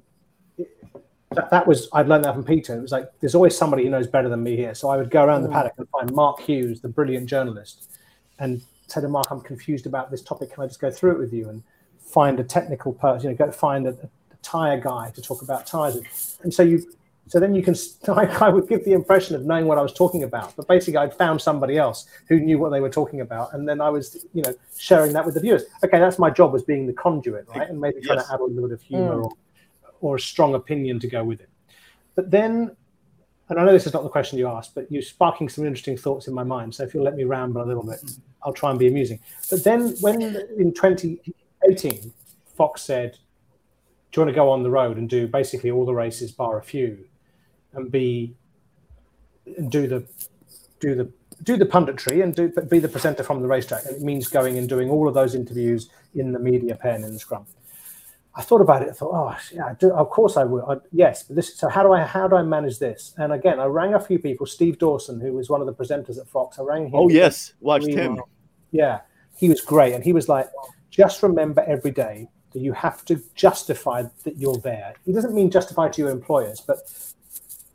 That, that was I'd learned that from Peter. It was like there's always somebody who knows better than me here, so I would go around the paddock and find Mark Hughes, the brilliant journalist, and say to Mark, I'm confused about this topic. Can I just go through it with you and find a technical person? You know, go find a, a tire guy to talk about tires. And so you, so then you can. I, I would give the impression of knowing what I was talking about, but basically I'd found somebody else who knew what they were talking about, and then I was, you know, sharing that with the viewers. Okay, that's my job as being the conduit, right? And maybe yes. trying to add a little bit of humor mm. or, or a strong opinion to go with it. But then, and I know this is not the question you asked, but you're sparking some interesting thoughts in my mind. So if you'll let me ramble a little bit, I'll try and be amusing. But then when in twenty eighteen, Fox said, do you want to go on the road and do basically all the races bar a few and be and do the do the do the punditry and do be the presenter from the racetrack? And it means going and doing all of those interviews in the media pen in the scrum. I thought about it. I thought, oh, yeah, I do, of course I will. I, yes, but this. So how do I how do I manage this? And again, I rang a few people. Steve Dawson, who was one of the presenters at Fox, I rang him. Oh yes, watched him. Yeah, he was great, and he was like, just remember every day that you have to justify that you're there. He doesn't mean justify to your employers, but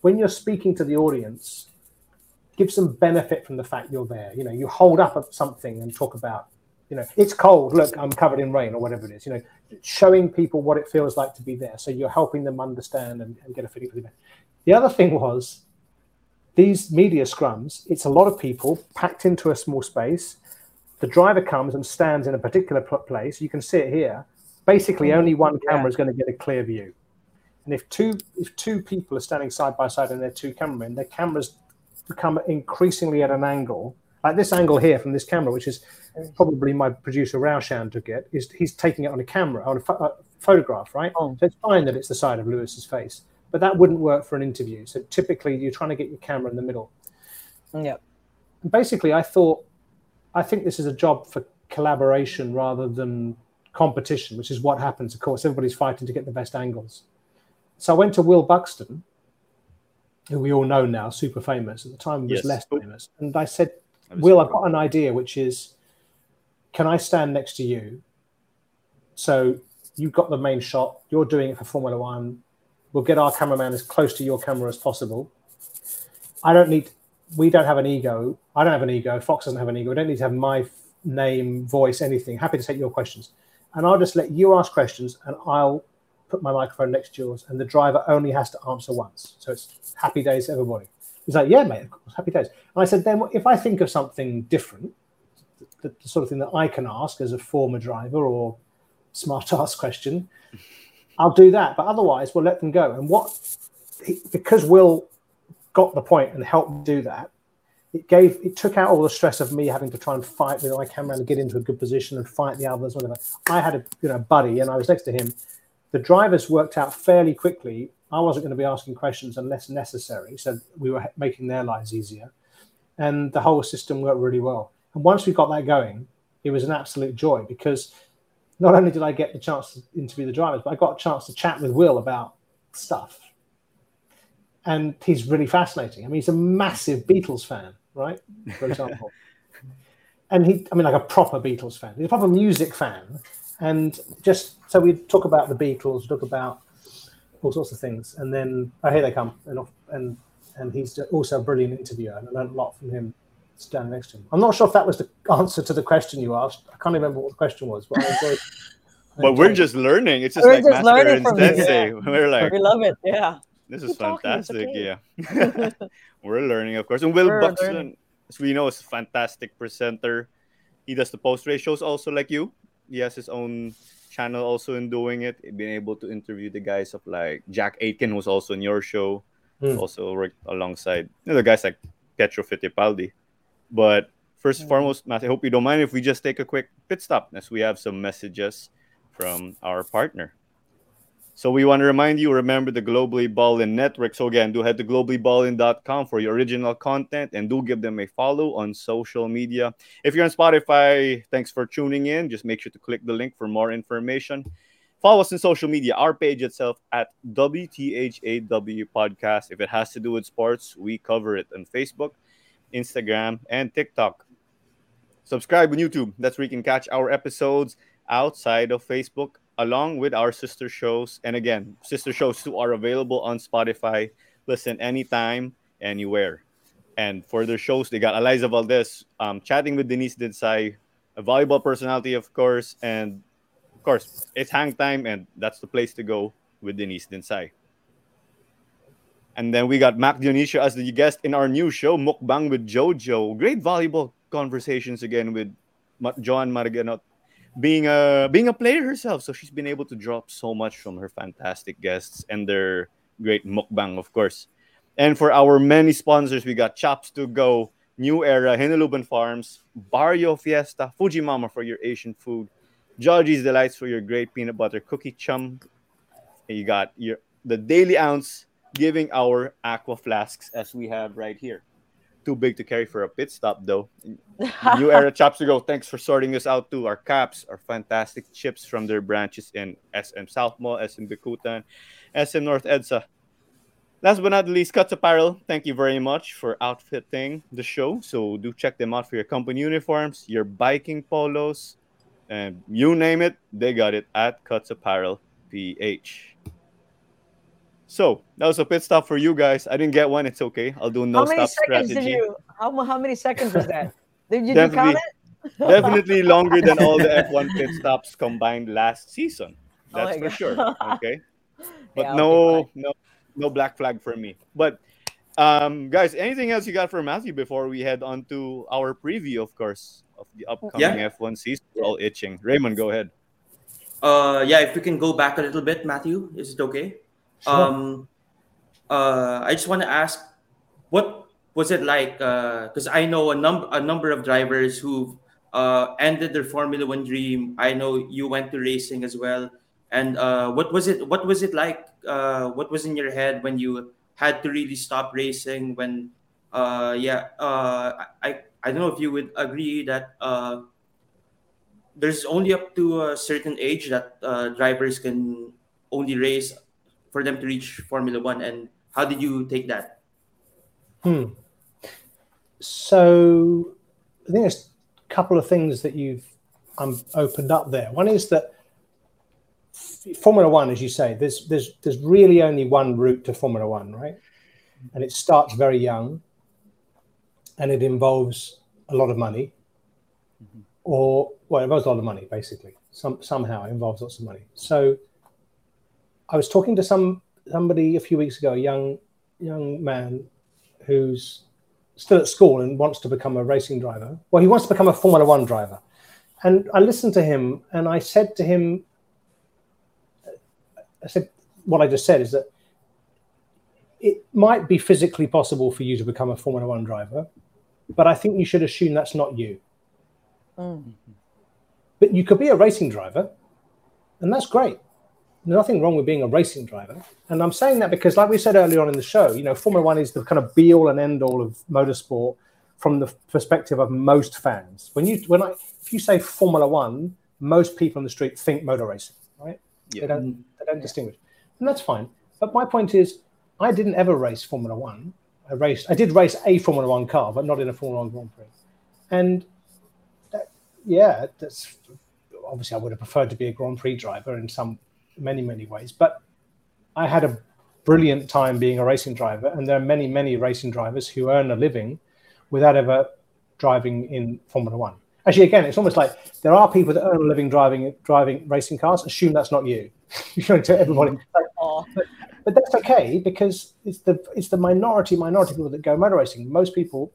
when you're speaking to the audience, give some benefit from the fact you're there. You know, you hold up something and talk about. You know, it's cold. Look, I'm covered in rain or whatever it is. You know, showing people what it feels like to be there. So you're helping them understand and, and get a feeling for the event. The other thing was these media scrums. It's a lot of people packed into a small space. The driver comes and stands in a particular place. You can see it here. Basically, only one camera is going to get a clear view. And if two if two people are standing side by side and they're two cameramen, their cameras become increasingly at an angle. Like this angle here from this camera, which is probably my producer Raushan took it, is he's taking it on a camera, on a, ph- a photograph, right? Oh. So it's fine that it's the side of Lewis's face, but that wouldn't work for an interview. So typically you're trying to get your camera in the middle. Yeah. Basically, I thought, I think this is a job for collaboration rather than competition, which is what happens, of course. Everybody's fighting to get the best angles. So I went to Will Buxton, who we all know now, super famous. At the time, he was yes. less famous. And I said, Will, I've got an idea, which is, can I stand next to you? So you've got the main shot. You're doing it for Formula One. We'll get our cameraman as close to your camera as possible. I don't need, we don't have an ego. I don't have an ego. Fox doesn't have an ego. We don't need to have my name, voice, anything. Happy to take your questions. And I'll just let you ask questions and I'll put my microphone next to yours. And the driver only has to answer once. So it's happy days, everybody. He's like, yeah, mate, of course, happy days. And I said, then if I think of something different, the, the sort of thing that I can ask as a former driver or smart-ass question, I'll do that. But otherwise, we'll let them go. And what he, because Will got the point and helped me do that, it gave it took out all the stress of me having to try and fight with my camera and get into a good position and fight the others. Whatever. I had a you know buddy, and I was next to him. The drivers worked out fairly quickly I wasn't going to be asking questions unless necessary. So we were making their lives easier. And the whole system worked really well. And once we got that going, it was an absolute joy because not only did I get the chance to interview the drivers, but I got a chance to chat with Will about stuff. And he's really fascinating. I mean, he's a massive Beatles fan, right? For example. And he, I mean, like a proper Beatles fan. He's a proper music fan. And just so we talk about the Beatles, talk about all sorts of things, and then oh here they come, and off, and and he's also a brilliant interviewer, and I learned a lot from him standing next to him. I'm not sure if that was the answer to the question you asked. I can't remember what the question was, but I enjoyed, I well, we're just learning. It's just we're like just master and sensei. Yeah. We're like we love it. Yeah, this is Keep fantastic. Talking, yeah, we're learning, of course. And Will we're Buxton, learning. As we know, is a fantastic presenter. He does the post race shows also, like you. He has his own channel also in doing it, being able to interview the guys of like Jack Aitken, who's also in your show, mm. also worked alongside you know, the guys like Pietro Fittipaldi. But first and foremost, Matt, I hope you don't mind if we just take a quick pit stop as we have some messages from our partner. So we want to remind you, remember the Globally Ballin Network. So again, do head to globally ballin dot com for your original content, and do give them a follow on social media. If you're on Spotify, thanks for tuning in. Just make sure to click the link for more information. Follow us on social media, our page itself at W T H A W Podcast. If it has to do with sports, we cover it on Facebook, Instagram, and TikTok. Subscribe on YouTube. That's where you can catch our episodes outside of Facebook, along with our sister shows. And again, sister shows too are available on Spotify. Listen anytime, anywhere. And for their shows, they got Eliza Valdez, um, Chatting with Denise Didsay, a valuable personality, of course. And of course, it's hang time, and that's the place to go with Denise Didsay. And then we got Mac Dionisio as the guest in our new show, Mukbang with Jojo. Great, valuable conversations again with Joan Maraganot, being a being a player herself. So she's been able to drop so much from her fantastic guests and their great mukbang, of course. And for our many sponsors, we got Chops to Go, New Era, Hinuluban Farms, Barrio Fiesta, Fujimama for your Asian food, Georgie's Delights for your great peanut butter cookie chum. And you got your the Daily Ounce giving our aqua flasks as we have right here. Too big to carry for a pit stop, though. New Era Chops to Go, thanks for sorting us out too. Our caps, our fantastic chips from their branches in S M South Mall, S M Bikutan, S M North EDSA. Last but not least, Cuts Apparel. Thank you very much for outfitting the show. So do check them out for your company uniforms, your biking polos, and you name it, they got it at Cuts Apparel P H. So that was a pit stop for you guys. I didn't get one. It's okay. I'll do no stop strategy. Did you, how, how many seconds was that? Did you, did you count it? Definitely longer than all the F one pit stops combined last season. That's oh for God. sure. Okay. But yeah, no, no, no black flag for me. But um, guys, anything else you got for Matthew before we head on to our preview, of course, of the upcoming yeah. F one season? We're all itching. Raymond, go ahead. Uh, yeah, if we can go back a little bit, Matthew, is it okay? Sure. Um, uh, I just want to ask, what was it like? Because uh, I know a number a number of drivers who've uh, ended their Formula One dream. I know you went to racing as well. And uh, what was it? What was it like? Uh, what was in your head when you had to really stop racing? When, uh, yeah, uh, I I don't know if you would agree that uh, there's only up to a certain age that uh, drivers can only race for them to reach Formula One, and how did you take that? Hmm. So I think there's a couple of things that you've um, opened up there. One is that Formula One, as you say, there's there's there's really only one route to Formula One, right? And it starts very young, and it involves a lot of money, mm-hmm. or well, it involves a lot of money basically. Some somehow it involves lots of money. So I was talking to some somebody a few weeks ago, a young young man who's still at school and wants to become a racing driver. Well, he wants to become a Formula One driver. And I listened to him and I said to him, I said, what I just said is that it might be physically possible for you to become a Formula One driver, but I think you should assume that's not you. Mm-hmm. But you could be a racing driver, and that's great. There's nothing wrong with being a racing driver. And I'm saying that because, like we said earlier on in the show, you know, Formula One is the kind of be all and end all of motorsport from the perspective of most fans. When you, when I, if you say Formula One, most people on the street think motor racing, right? Yeah. They don't, they don't yeah. distinguish. And that's fine. But my point is, I didn't ever race Formula One. I raced, I did race a Formula One car, but not in a Formula One Grand Prix. And that, yeah, that's obviously I would have preferred to be a Grand Prix driver in some many, many ways. But I had a brilliant time being a racing driver. And there are many, many racing drivers who earn a living without ever driving in Formula One. Actually, again, it's almost like there are people that earn a living driving driving racing cars. Assume that's not you. You know, to everybody. Like, oh. but, but that's okay, because it's the it's the minority, minority people that go motor racing. Most people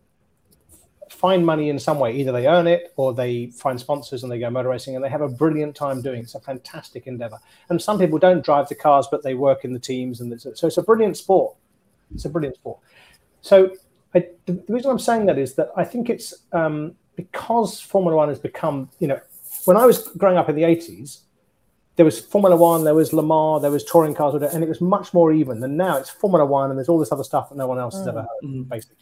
find money in some way. Either they earn it or they find sponsors and they go motor racing, and they have a brilliant time doing it. It's a fantastic endeavor. And some people don't drive the cars, but they work in the teams. And it's, so it's a brilliant sport. It's a brilliant sport. So I, the reason I'm saying that is that I think it's um, because Formula One has become, you know, when I was growing up in the eighties, there was Formula One, there was Le Mans, there was touring cars, and it was much more even than now. It's Formula One and there's all this other stuff that no one else has ever heard, mm-hmm. basically.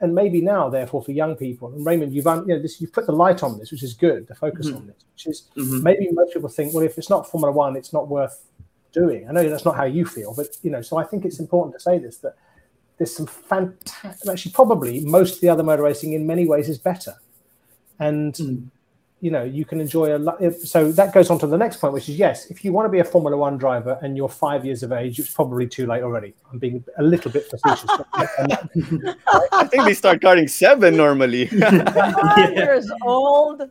And maybe now, therefore, for young people, and Raymond, you've you know, this, you've put the light on this, which is good, the focus mm-hmm. on this, which is mm-hmm. maybe most people think, well, if it's not Formula One, it's not worth doing. I know that's not how you feel, but, you know, so I think it's important to say this, that there's some fantastic, actually probably most of the other motor racing in many ways is better. And, mm. you know, you can enjoy a lot. So that goes on to the next point, which is, yes, if you want to be a Formula One driver and you're five years of age, it's probably too late already. I'm being a little bit facetious. I think they start karting seven normally. Five years old.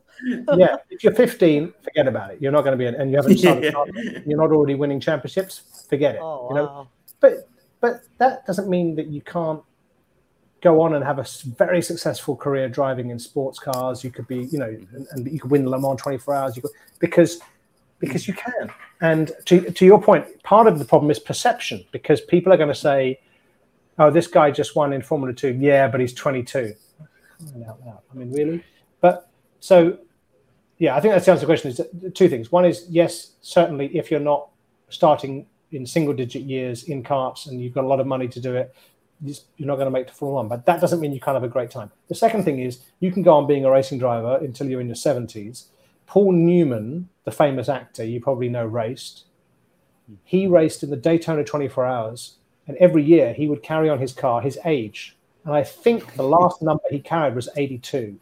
Yeah. If you're fifteen, forget about it. You're not going to be, an, and you haven't started, yeah. you're not already winning championships, forget it. Oh, wow. You know? But But that doesn't mean that you can't go on and have a very successful career driving in sports cars. You could be, you know, and, and you could win Le Mans twenty-four hours. You could, because, because you can. And to to your point, part of the problem is perception, because people are going to say, "Oh, this guy just won in Formula Two. Yeah, but he's twenty-two." I mean, really? But so, yeah, I think that's the answer to the question. Is two things. One is yes, certainly, if you're not starting in single-digit years in karts and you've got a lot of money to do it, you're not going to make the Formula One, but that doesn't mean you can't have a great time. The second thing is you can go on being a racing driver until you're in your seventies. Paul Newman, the famous actor you probably know, raced. He raced in the Daytona twenty-four hours, and every year he would carry on his car his age. And I think the last number he carried was eighty-two.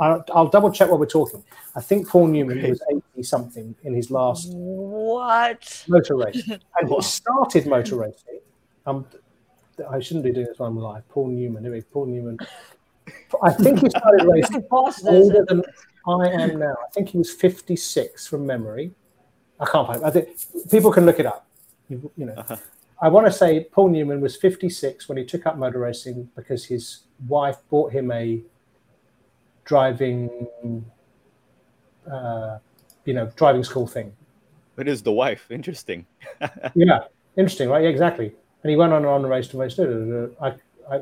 I'll double-check what we're talking. I think Paul Newman was eighty-something in his last what? motor race. And he started motor racing. Um, I shouldn't be doing this while I'm alive. Paul Newman. Anyway, Paul Newman. I think he started racing older than I am now. I think he was fifty-six from memory. I can't find it. I think people can look it up. You, you know, uh-huh. I want to say Paul Newman was fifty-six when he took up motor racing because his wife bought him a driving, uh, you know, driving school thing. It is the wife. Interesting. Yeah, interesting, right? Yeah, exactly. And he went on and on the race to race. I, I, I,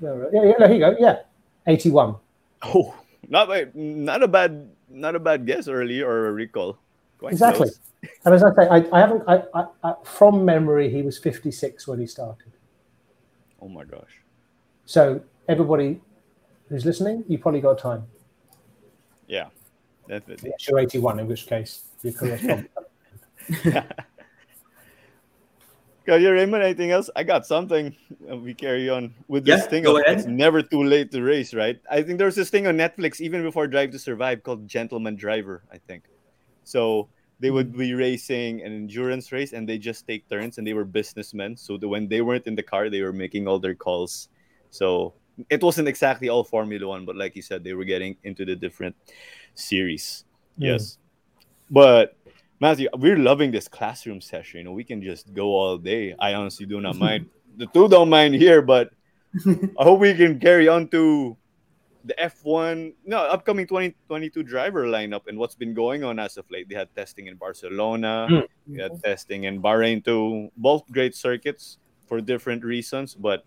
yeah, yeah, there you go. Yeah, eighty-one. Oh, not not a bad, not a bad guess early or a recall. Quite exactly. Close. And as I say, I, I haven't. I, I, I from memory, he was fifty-six when he started. Oh my gosh! So everybody who's listening, you probably got time. Yeah, definitely. Yes, you're eighty-one. In which case, your career's probably. Got you, Raymond? Anything else? I got something. We carry on with this yeah, thing. Go ahead. It's never too late to race, right? I think there's this thing on Netflix, even before Drive to Survive, called Gentleman Driver, I think. So they would be racing an endurance race, and they just take turns, and they were businessmen. So the, when they weren't in the car, they were making all their calls. So it wasn't exactly all Formula One, but like you said, they were getting into the different series. Mm. Yes. But Matthew, we're loving this classroom session. You know, we can just go all day. I honestly do not mind. The two don't mind here, but I hope we can carry on to the F one, no, upcoming twenty twenty-two driver lineup and what's been going on as of late. They had testing in Barcelona. Mm. They had testing in Bahrain too. Both great circuits for different reasons. But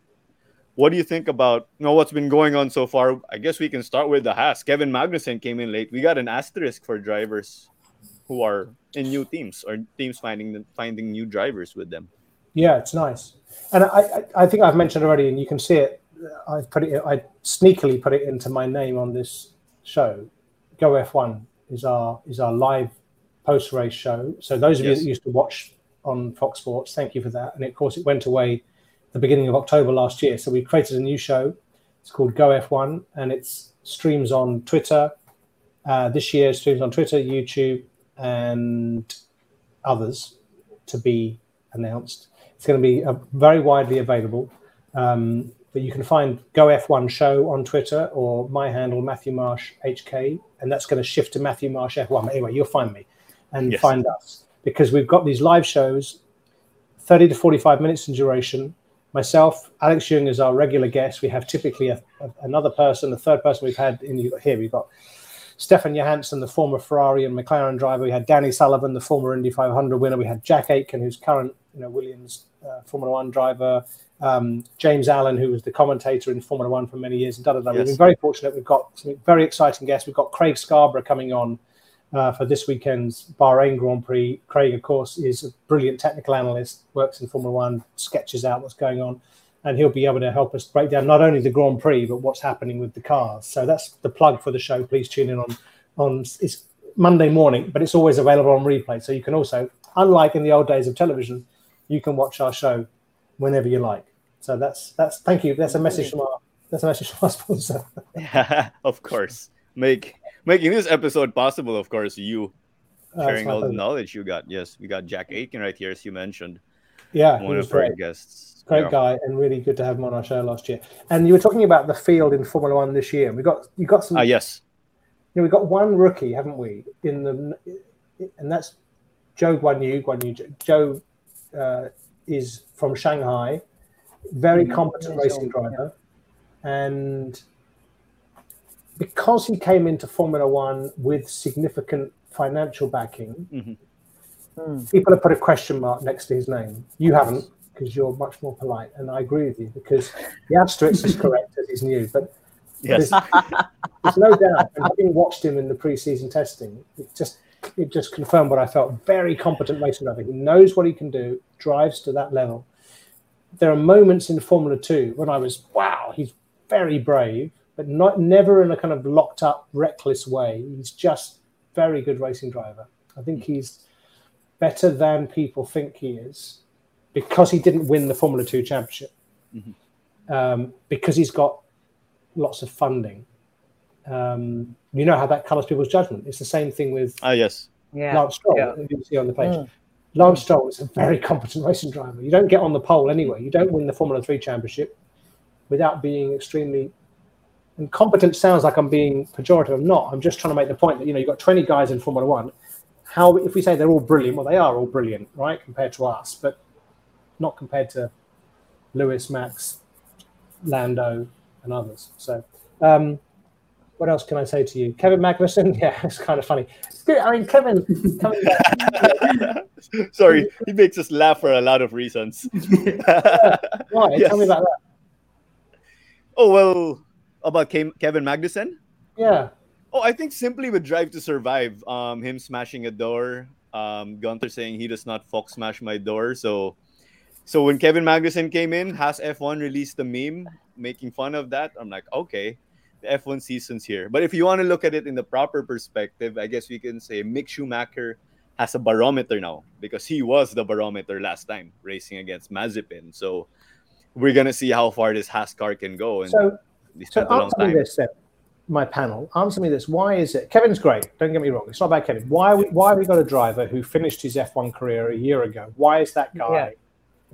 what do you think about, you know, what's been going on so far? I guess we can start with the Haas. Kevin Magnussen came in late. We got an asterisk for drivers who are in new teams or teams finding finding new drivers with them. Yeah, it's nice. And I, I, I think I've mentioned already, and you can see it, I put it, I sneakily put it into my name on this show. Go F one is our is our live post-race show. So those of yes. you that used to watch on Fox Sports, thank you for that. And of course, it went away the beginning of October last year. So we created a new show. It's called Go F one, and it streams on Twitter. Uh, this year, it streams on Twitter, YouTube, and others to be announced. It's going to be uh, very widely available. Um, but you can find Go F one Show on Twitter or my handle, Matthew Marsh H K, and that's going to shift to Matthew Marsh F one. But anyway, you'll find me and yes. find us because we've got these live shows, thirty to forty-five minutes in duration. Myself, Alex Yoong is our regular guest. We have typically a, a, another person, a third person we've had in here. We've got Stefan Johansson, the former Ferrari and McLaren driver. We had Danny Sullivan, the former Indy five hundred winner. We had Jack Aitken, who's current, you know, Williams uh, Formula One driver. Um, James Allen, who was the commentator in Formula One for many years. And da da da. Yes. We've been very fortunate. We've got some very exciting guests. We've got Craig Scarborough coming on uh, for this weekend's Bahrain Grand Prix. Craig, of course, is a brilliant technical analyst, works in Formula One, sketches out what's going on, and he'll be able to help us break down not only the Grand Prix, but what's happening with the cars. So that's the plug for the show. Please tune in on, on it's Monday morning, but it's always available on replay. So you can also, unlike in the old days of television, you can watch our show whenever you like. So that's, that's thank you. That's a message from our, that's a message from our sponsor. Yeah, of course. Make, making this episode possible, of course, you sharing uh, all favorite. the knowledge you got. Yes, we got Jack Aitken right here, as you mentioned. Yeah. One of our guests. Great yeah. guy, and really good to have him on our show last year. And you were talking about the field in Formula One this year. We got you got some. Ah, uh, yes. You know, we got one rookie, haven't we? In the and that's Zhou Guanyu. Guanyu Zhou uh, is from Shanghai, very competent mm-hmm. racing driver, yeah. and because he came into Formula One with significant financial backing. Mm-hmm. People have put a question mark next to his name. You haven't, because you're much more polite, and I agree with you, because the asterisk is correct as he's new. But yes. there's, there's no doubt. And having watched him in the pre-season testing, it just it just confirmed what I felt. Very competent racing driver. He knows what he can do. Drives to that level. There are moments in Formula Two when I was, wow, he's very brave, but not never in a kind of locked up, reckless way. He's just very good racing driver. I think he's better than people think he is, because he didn't win the Formula Two Championship, mm-hmm. um, because he's got lots of funding. Um, you know how that colours people's judgment. It's the same thing with oh, yes. yeah. Lance Stroll, yeah. you see on the page. Mm. Lance Stroll is a very competent racing driver. You don't get on the pole anyway. You don't win the Formula Three Championship without being extremely... And competent sounds like I'm being pejorative. I'm not. I'm just trying to make the point that, you know, you've got twenty guys in Formula One. How, if we say they're all brilliant, well, they are all brilliant, right, compared to us, but not compared to Lewis, Max, Lando, and others. So um, what else can I say to you? Kevin Magnussen? Yeah, it's kind of funny. I mean, Kevin... Coming back. Sorry, he makes us laugh for a lot of reasons. yeah, why? Yes. Tell me about that. Oh, well, about Kevin Magnussen? Yeah. Oh, I think simply with Drive to Survive, um, him smashing a door, um, Gunther saying he does not Fox smash my door. So, so when Kevin Magnussen came in, Haas F one released the meme making fun of that. I'm like, okay, the F one season's here. But if you want to look at it in the proper perspective, I guess we can say Mick Schumacher has a barometer now, because he was the barometer last time racing against Mazepin. So we're gonna see how far this Haas car can go. And so, they spent so a long time. This, then. My panel, answer me this. Why is it? Kevin's great. Don't get me wrong. It's not about Kevin. Why we, why have we got a driver who finished his F one career a year ago? Why is that guy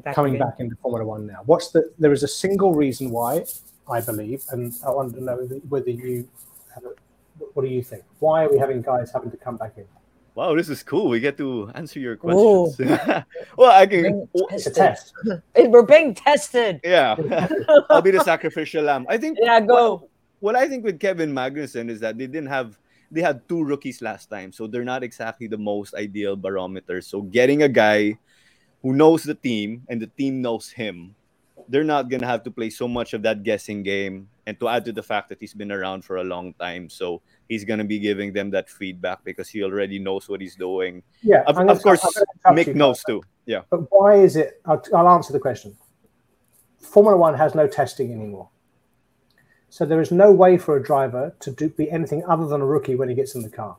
yeah, coming back into Formula One now? What's the? There is a single reason why, I believe, and I want to know whether you have a, what do you think? Why are we having guys having to come back in? Wow, this is cool. We get to answer your questions. well, I can. It's a test. We're being tested. Yeah, I'll be the sacrificial lamb. I think. Yeah, go. Well, What I think with Kevin Magnussen is that they didn't have they had two rookies last time, so they're not exactly the most ideal barometer. So getting a guy who knows the team and the team knows him, they're not gonna have to play so much of that guessing game. And to add to the fact that he's been around for a long time, so he's gonna be giving them that feedback because he already knows what he's doing. Yeah, of, of course, Mick knows too. Yeah, but why is it? I'll, I'll answer the question. Formula One has no testing anymore. So there is no way for a driver to do, be anything other than a rookie when he gets in the car.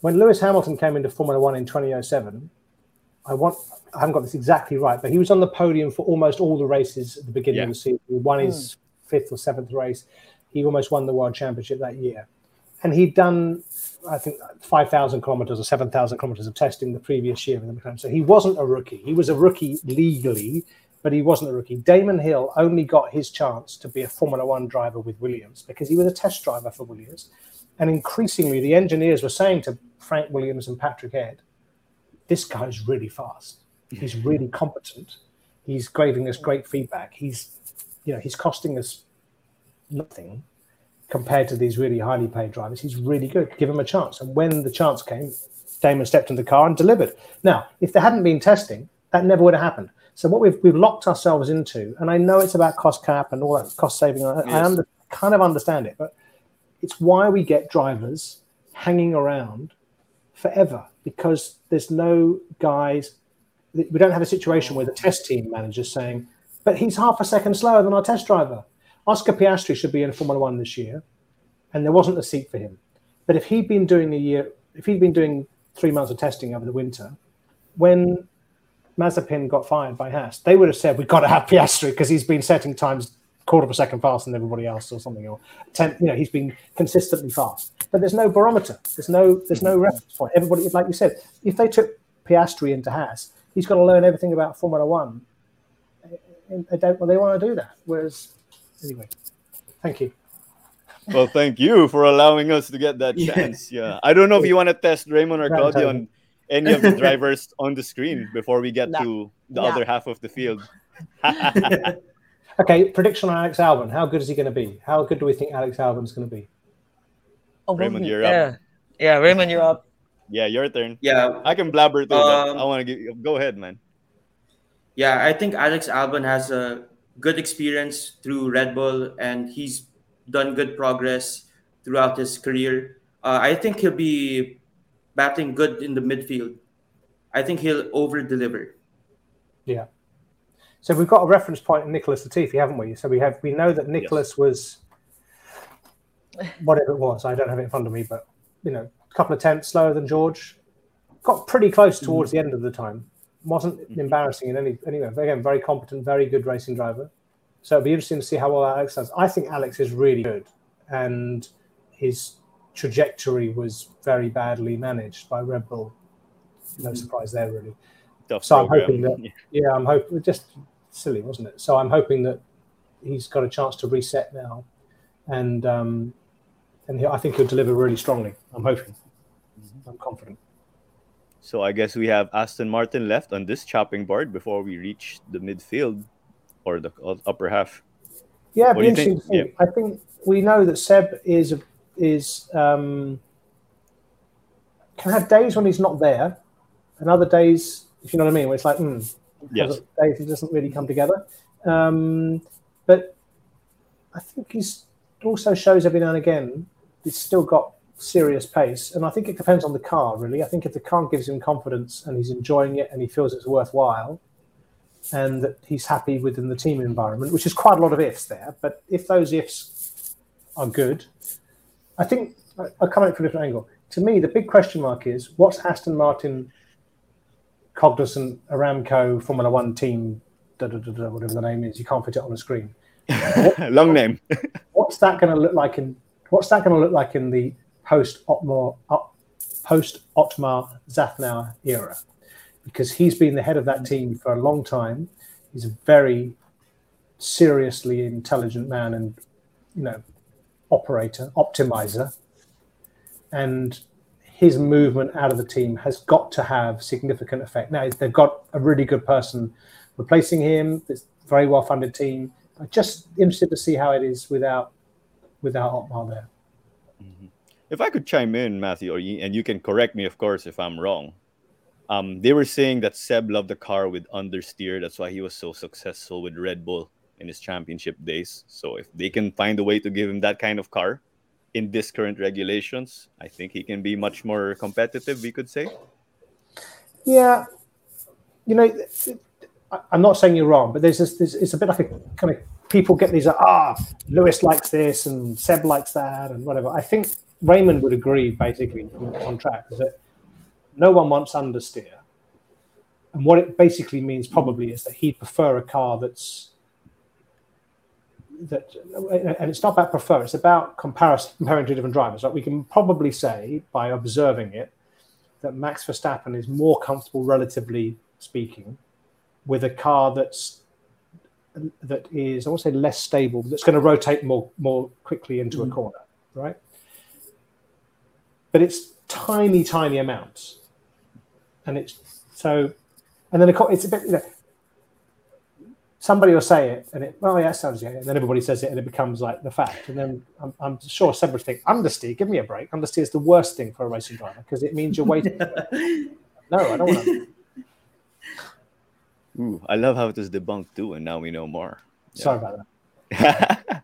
When Lewis Hamilton came into Formula One in twenty oh seven, I want I haven't got this exactly right, but he was on the podium for almost all the races at the beginning yeah. of the season. He won his mm. fifth or seventh race. He almost won the World Championship that year. And he'd done, I think, five thousand kilometres or seven thousand kilometres of testing the previous year in the McLaren. So he wasn't a rookie. He was a rookie legally, but he wasn't a rookie. Damon Hill only got his chance to be a Formula One driver with Williams because he was a test driver for Williams. And increasingly, the engineers were saying to Frank Williams and Patrick Head, this guy's really fast. He's really competent. He's giving us great feedback. He's, you know, he's costing us nothing compared to these really highly paid drivers. He's really good. Give him a chance. And when the chance came, Damon stepped in the car and delivered. Now, if there hadn't been testing, that never would have happened. So what we've we've locked ourselves into, and I know it's about cost cap and all that cost saving. I, yes. I under, kind of understand it, but it's why we get drivers hanging around forever, because there's no guys, we don't have a situation where the test team manager's saying, but he's half a second slower than our test driver. Oscar Piastri should be in Formula One this year, and there wasn't a seat for him. But if he'd been doing a year, if he'd been doing three months of testing over the winter, when Mazepin got fired by Haas, they would have said, we've got to have Piastri because he's been setting times quarter of a second faster than everybody else or something, or ten, you know, he's been consistently fast. But there's no barometer. There's no there's no reference point. Everybody, like you said, if they took Piastri into Haas, he's got to learn everything about Formula One. And they don't well, they want to do that. Whereas, anyway, thank you. Well, thank you for allowing us to get that chance. Yeah. yeah. I don't know if you want to test Raymond or Claudia on any of the drivers on the screen before we get nah. to the nah. other half of the field. Okay, prediction on Alex Albon. How good is he going to be? How good do we think Alex Albon is going to be? Oh, Raymond, you're yeah. up. Yeah, Raymond, you're up. Yeah, your turn. Yeah. I can blabber through um, that. I want to give you... Go ahead, man. Yeah, I think Alex Albon has a good experience through Red Bull, and he's done good progress throughout his career. Uh, I think he'll be batting good in the midfield. I think he'll over-deliver. Yeah. So we've got a reference point in Nicholas Latifi, haven't we? So we have we know that Nicholas yes. was whatever it was. I don't have it in front of me, but you know, a couple of tenths slower than George. Got pretty close towards mm-hmm. the end of the time. Wasn't mm-hmm. embarrassing in any anyway. Again, very competent, very good racing driver. So it'll be interesting to see how well Alex does. I think Alex is really good, and his trajectory was very badly managed by Red Bull. No mm-hmm. surprise there, really. Tough so program. I'm hoping that yeah, yeah I'm hoping just. Silly, wasn't it? So I'm hoping that he's got a chance to reset now, and um, and he, I think he'll deliver really strongly. I'm hoping. Mm-hmm. I'm confident. So I guess we have Aston Martin left on this chopping board before we reach the midfield or the upper half. Yeah, it'd be interesting to think? Yeah. I think we know that Seb is is um, can have days when he's not there, and other days, if you know what I mean, where it's like. Mm, Yes, it doesn't really come together, um, but I think he's also shows every now and again he's still got serious pace, and I think it depends on the car really. I think if the car gives him confidence and he's enjoying it and he feels it's worthwhile, and that he's happy within the team environment, which is quite a lot of ifs there. But if those ifs are good, I think I'll come at it from a different angle. To me, the big question mark is what's Aston Martin. Cognizant, Aramco, Formula One team, da, da, da, da, whatever the name is, you can't fit it on a screen. What, Long name. what's that going to look like in? What's that going to look like in the post Otmar, post Otmar Zafnauer era? Because he's been the head of that team for a long time. He's a very seriously intelligent man, and you know, operator, optimizer, and. His movement out of the team has got to have significant effect. Now, they've got a really good person replacing him. It's a very well-funded team. I'm just interested to see how it is without without Otmar there. Mm-hmm. If I could chime in, Matthew, or you, and you can correct me, of course, if I'm wrong. Um, they were saying that Seb loved the car with understeer. That's why he was so successful with Red Bull in his championship days. So if they can find a way to give him that kind of car, in this current regulations, I think he can be much more competitive, we could say. Yeah. You know, I'm not saying you're wrong, but there's this, this it's a bit like a kind of people get these, like, ah, Lewis likes this and Seb likes that and whatever. I think Raymond would agree, basically, on track, is that no one wants understeer. And what it basically means probably is that he'd prefer a car that's that and it's not about prefer, it's about comparison, comparing to different drivers. Like we can probably say by observing it that Max Verstappen is more comfortable, relatively speaking, with a car that's that is I won't say less stable, that's going to rotate more more quickly into mm-hmm. a corner, right? But it's tiny, tiny amounts, and it's so, and then it's a bit. You know, somebody will say it, and it, well, yeah, sounds good. And then everybody says it, and it becomes like the fact. And then I'm, I'm sure Seb would think, understeer, give me a break. Understeer is the worst thing for a racing driver because it means you're waiting. No, I don't want to. Ooh, I love how it is debunked too, and now we know more. Yeah. Sorry about that.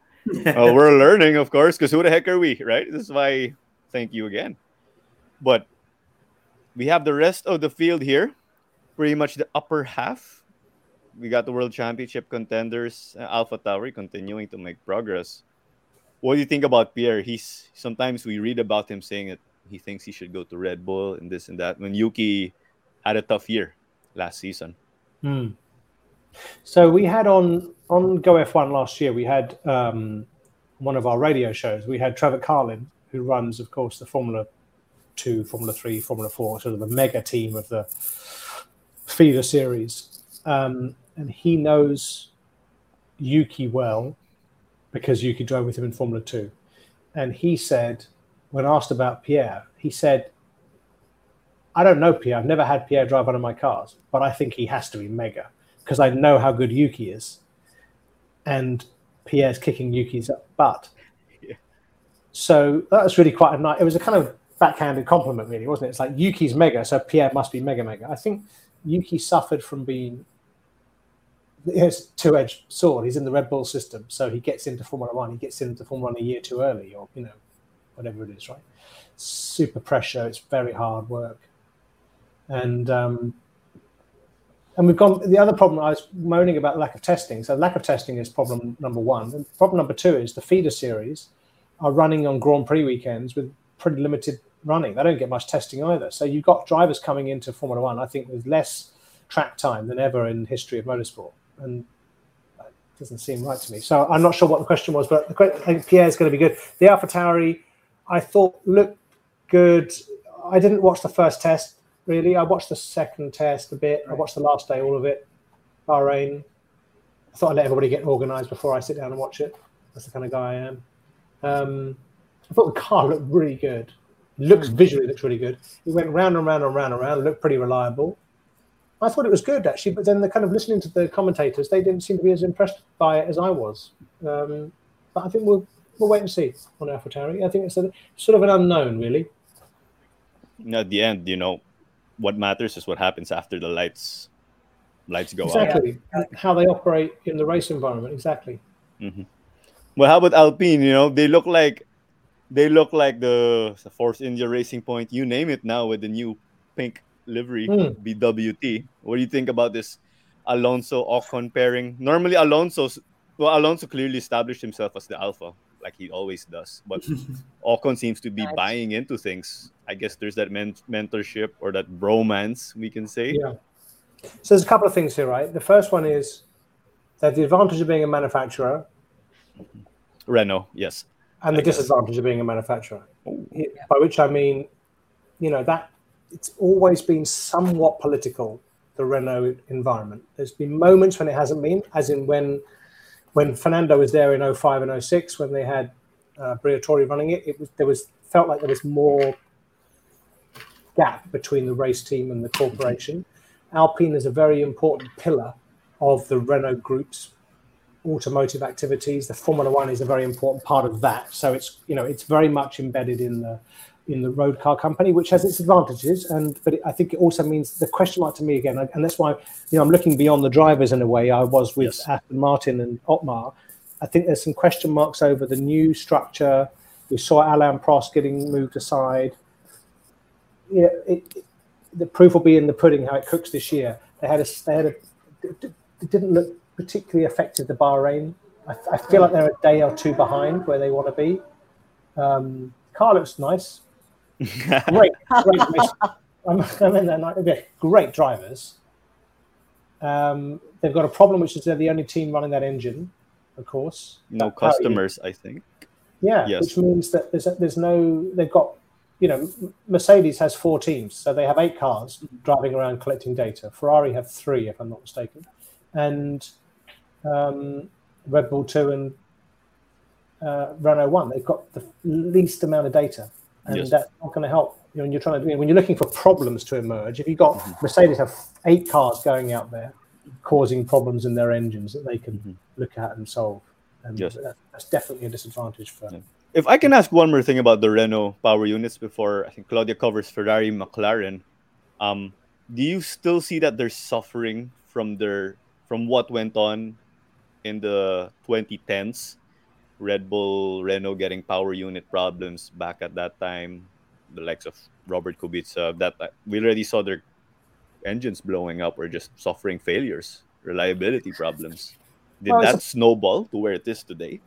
Well, we're learning, of course, because who the heck are we, right? This is why, thank you again. But we have the rest of the field here, pretty much the upper half. We got the World Championship contenders, uh, AlphaTauri continuing to make progress. What do you think about Pierre? He's sometimes we read about him saying that he thinks he should go to Red Bull and this and that. When Yuki had a tough year last season. Hmm. So we had on on Go F one last year. We had um, one of our radio shows. We had Trevor Carlin, who runs, of course, the Formula Two, Formula Three, Formula Four, sort of the mega team of the feeder series, um, and he knows Yuki well because Yuki drove with him in Formula Two. And he said, when asked about Pierre, he said, I don't know Pierre. I've never had Pierre drive one of my cars, but I think he has to be mega because I know how good Yuki is. And Pierre's kicking Yuki's butt. Yeah. So that was really quite a nice, it was a kind of backhanded compliment really, wasn't it? It's like Yuki's mega, so Pierre must be mega, mega. I think Yuki suffered from being, it's two-edged sword. He's in the Red Bull system, so he gets into Formula One. He gets into Formula One a year too early, or you know, whatever it is, right? Super pressure. It's very hard work, and um, and we've gone. The other problem I was moaning about lack of testing. So lack of testing is problem number one. And problem number two is the feeder series are running on Grand Prix weekends with pretty limited running. They don't get much testing either. So you've got drivers coming into Formula One, I think, with less track time than ever in the history of motorsport. And that doesn't seem right to me. So I'm not sure what the question was, but I think Pierre's going to be good. The AlphaTauri, I thought, looked good. I didn't watch the first test, really. I watched the second test a bit. I watched the last day, all of it. Bahrain. I thought I'd let everybody get organised before I sit down and watch it. That's the kind of guy I am. Um, I thought the car looked really good. Looks visually looks really good. It went round and round and round and round. It looked pretty reliable. I thought it was good, actually, but then the kind of listening to the commentators, they didn't seem to be as impressed by it as I was. Um, but I think we'll we'll wait and see on AlphaTauri. I think it's a, sort of an unknown, really. At the end, you know, what matters is what happens after the lights lights go exactly. out. Exactly, how they operate in the race environment. Exactly. Mm-hmm. Well, how about Alpine? You know, they look like they look like the, the Force India Racing Point. You name it now with the new pink livery, mm. B W T. What do you think about this Alonso Ocon pairing? Normally, Alonso's well, Alonso clearly established himself as the alpha, like he always does. But Ocon seems to be nice. buying into things. I guess there's that men- mentorship or that bromance, we can say. Yeah. So there's a couple of things here, right? The first one is that the advantage of being a manufacturer, Renault, yes, and I the guess. disadvantage of being a manufacturer, Ooh. by which I mean, you know that. It's always been somewhat political, the Renault environment. There's been moments when it hasn't been, as in when when Fernando was there in oh five and oh six, when they had uh, Briatore running it, it was, there was felt like there was more gap between the race team and the corporation. Alpine is a very important pillar of the Renault group's automotive activities. The Formula One is a very important part of that. So it's you know it's very much embedded in the in the road car company, which has its advantages, and but it, I think it also means the question mark to me again, and that's why you know I'm looking beyond the drivers in a way I was with yes. Aston Martin and Otmar. I think there's some question marks over the new structure. We saw Alain Prost getting moved aside. Yeah, it, it, the proof will be in the pudding how it cooks this year. They had a, they had a, it didn't look particularly effective. The Bahrain, I, I feel like they're a day or two behind where they want to be. Um, car looks nice. great, great I'm, I'm in there, great drivers. Um, they've got a problem, which is they're the only team running that engine, of course. No customers, I think. Yeah, yes. Which means that there's there's no. They've got, you know, Mercedes has four teams, so they have eight cars driving around collecting data. Ferrari have three, if I'm not mistaken, and um, Red Bull two and uh, Renault one. They've got the least amount of data. And yes. that's not going to help. You know, when you're trying to, when you're looking for problems to emerge, if you've got mm-hmm. Mercedes have eight cars going out there causing problems in their engines that they can mm-hmm. look at and solve, and yes. that, that's definitely a disadvantage for them. Yeah. If I can ask one more thing about the Renault power units before I think Claudia covers Ferrari, McLaren, um, do you still see that they're suffering from their from what went on in the twenty tens? Red Bull, Renault getting power unit problems back at that time. the likes of Robert Kubica, that we already saw their engines blowing up or just suffering failures, reliability problems. Did well, that so- snowball to where it is today?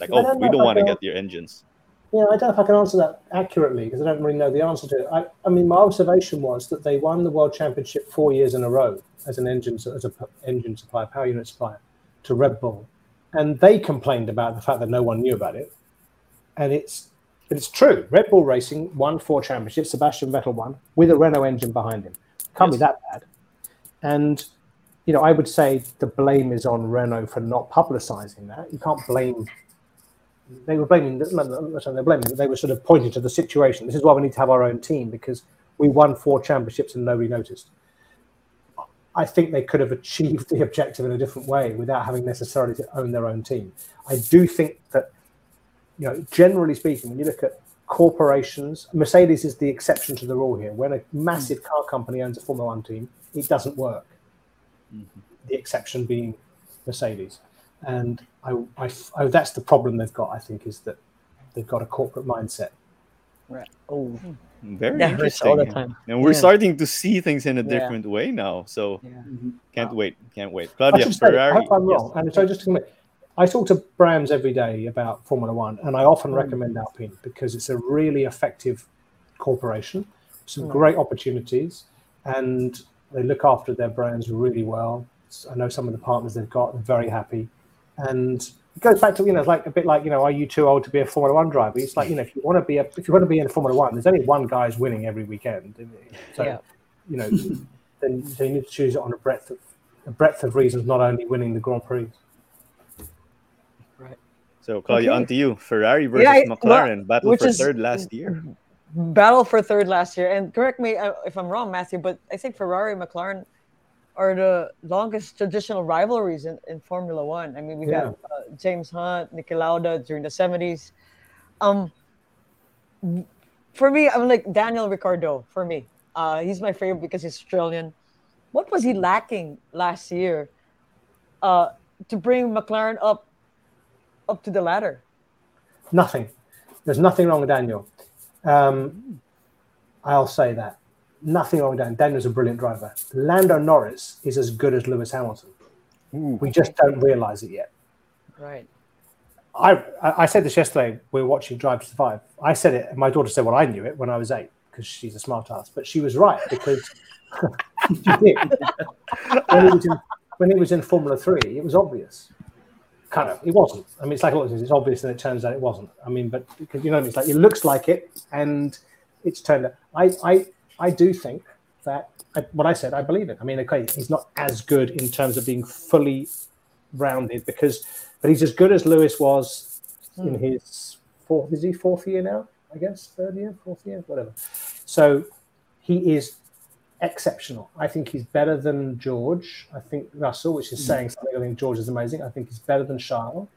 Like, oh, we don't want to get your engines. Yeah, I don't know if I can answer that accurately because I don't really know the answer to it. I, I mean, my observation was that they won the World Championship four years in a row as an engine, as a engine supplier, power unit supplier to Red Bull, and they complained about the fact that no one knew about it. And it's it's true. Red Bull Racing won four championships. Sebastian Vettel won with a Renault engine behind him. Can't yes. be that bad. And you know, I would say the blame is on Renault for not publicising that. You can't blame. They were blaming. They're blaming. They were sort of pointing to the situation. This is why we need to have our own team because we won four championships and nobody noticed. I think they could have achieved the objective in a different way without having necessarily to own their own team. I do think that, you know, generally speaking, when you look at corporations, Mercedes is the exception to the rule here. When a massive car company owns a Formula One team, it doesn't work. Mm-hmm. The exception being Mercedes. And I, I, I, that's the problem they've got, I think, is that they've got a corporate mindset. Right. Oh, very that interesting. All the time. And we're yeah. starting to see things in a different yeah. way now. So yeah. can't wow. wait. Can't wait. Claudia I Ferrari. Say, I hope I'm wrong. Yes. And so just a minute, I talk to Brands every day about Formula One, and I often mm. recommend Alpine because it's a really effective corporation, some mm. great opportunities, and they look after their brands really well. I know some of the partners they've got are very happy. And it goes back to, you know, it's like a bit like, you know, are you too old to be a Formula One driver? It's like, you know, if you want to be a, if you want to be in Formula One, there's only one guy's winning every weekend. So, yeah. you know, then so you need to choose it on a breadth of a breadth of reasons, not only winning the Grand Prix. Right. So, Claudia, okay. on to you. Ferrari versus yeah, I, McLaren, well, battle for is, third last year. Battle for third last year. And correct me if I'm wrong, Matthew, but I think Ferrari, McLaren are the longest traditional rivalries in, in Formula One. I mean, we yeah. got uh, James Hunt, Niki Lauda during the seventies. Um, for me, I'm like Daniel Ricciardo, for me. Uh, he's my favorite because he's Australian. What was he lacking last year uh, to bring McLaren up up to the ladder? Nothing. There's nothing wrong with Daniel. Um, I'll say that. Nothing wrong with Dan. Daniel's a brilliant driver. Lando Norris is as good as Lewis Hamilton. Ooh. We just don't realise it yet. Right. I I said this yesterday. We were watching Drive to Survive. I said it. My daughter said, well, I knew it when I was eight because she's a smart ass. But she was right because she did. When it was in, when it was in Formula three, it was obvious. Kind of. It wasn't. I mean, it's like it's obvious and it turns out it wasn't. I mean, but because, you know, it's like it looks like it and it's turned out. I... I I do think that I, what I said, I believe it. I mean, okay, he's not as good in terms of being fully rounded because, but he's as good as Lewis was mm. in his fourth, is he fourth year now? I guess third year, fourth year, whatever. So he is exceptional. I think he's better than George. I think Russell, which is saying something. I think George is amazing. I think he's better than Charles.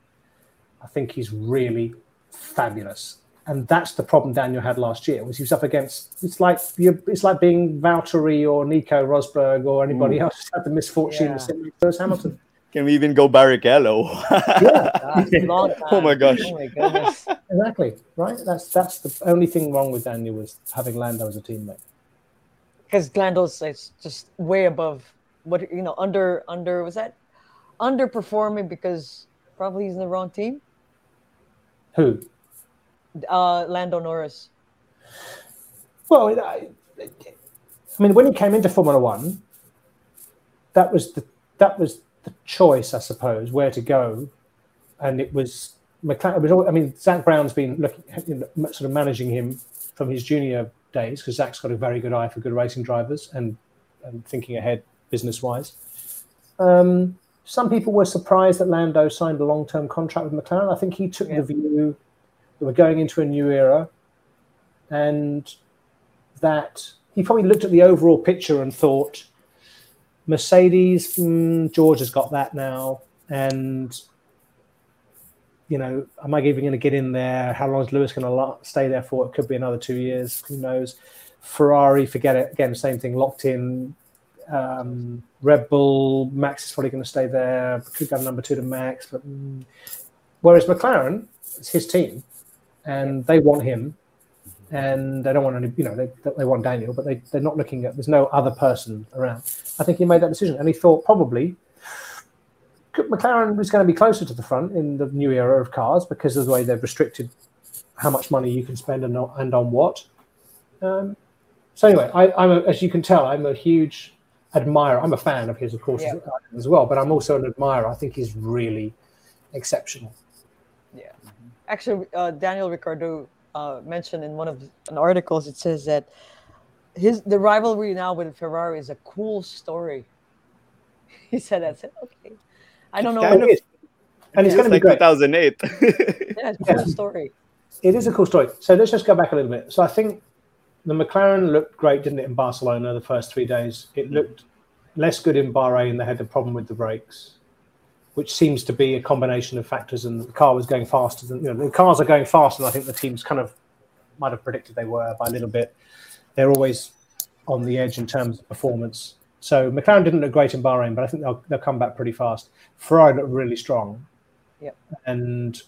I think he's really fabulous. And that's the problem Daniel had last year. Was he was up against? It's like it's like being Valtteri or Nico Rosberg or anybody mm. else who's had the misfortune yeah. of sitting with Lewis Hamilton. Can we even go Barrichello? yeah, God, oh my gosh! Oh my goodness! Exactly right. That's that's the only thing wrong with Daniel was having Lando as a teammate. Because Lando's it's just way above what you know. Under under was that underperforming because probably he's in the wrong team. Who? Uh, Lando Norris. Well, I, I mean, when he came into Formula One, that was the that was the choice, I suppose, where to go, and it was McLaren. It was all, I mean, Zach Brown's been looking, you know, sort of managing him from his junior days because Zach's got a very good eye for good racing drivers and, and thinking ahead business wise. Um, some people were surprised that Lando signed a long term contract with McLaren. I think he took yeah. the view. We're going into a new era, and that he probably looked at the overall picture and thought, Mercedes, mm, George has got that now, and you know, am I even going to get in there? How long is Lewis going to stay there for? It could be another two years. Who knows? Ferrari, forget it. Again, same thing. Locked in. Um, Red Bull, Max is probably going to stay there. Could go number two to Max, but mm. whereas McLaren, it's his team. And they want him, and they don't want any, you know, they they want Daniel, but they, they're not looking at, there's no other person around. I think he made that decision, and he thought probably McLaren was going to be closer to the front in the new era of cars because of the way they've restricted how much money you can spend and, not, and on what. Um, so anyway, I, I'm a, as you can tell, I'm a huge admirer. I'm a fan of his, of course, yeah. as well, but I'm also an admirer. I think he's really exceptional. Yeah. Actually, uh, Daniel Ricciardo uh, mentioned in one of the articles, it says that his the rivalry now with Ferrari is a cool story. He said that. I said, okay. I don't know. Kind of, it is. And it's, it's going to like be great. two thousand eight Yeah, it's a cool yeah. story. It is a cool story. So let's just go back a little bit. So I think the McLaren looked great, didn't it, in Barcelona the first three days? It looked less good in Bahrain. They had the problem with the brakes, which seems to be a combination of factors. And the car was going faster than, you know, the cars are going faster than I think the teams kind of might have predicted they were by a little bit. They're always on the edge in terms of performance. So McLaren didn't look great in Bahrain, but I think they'll, they'll come back pretty fast. Ferrari looked really strong. Yep. And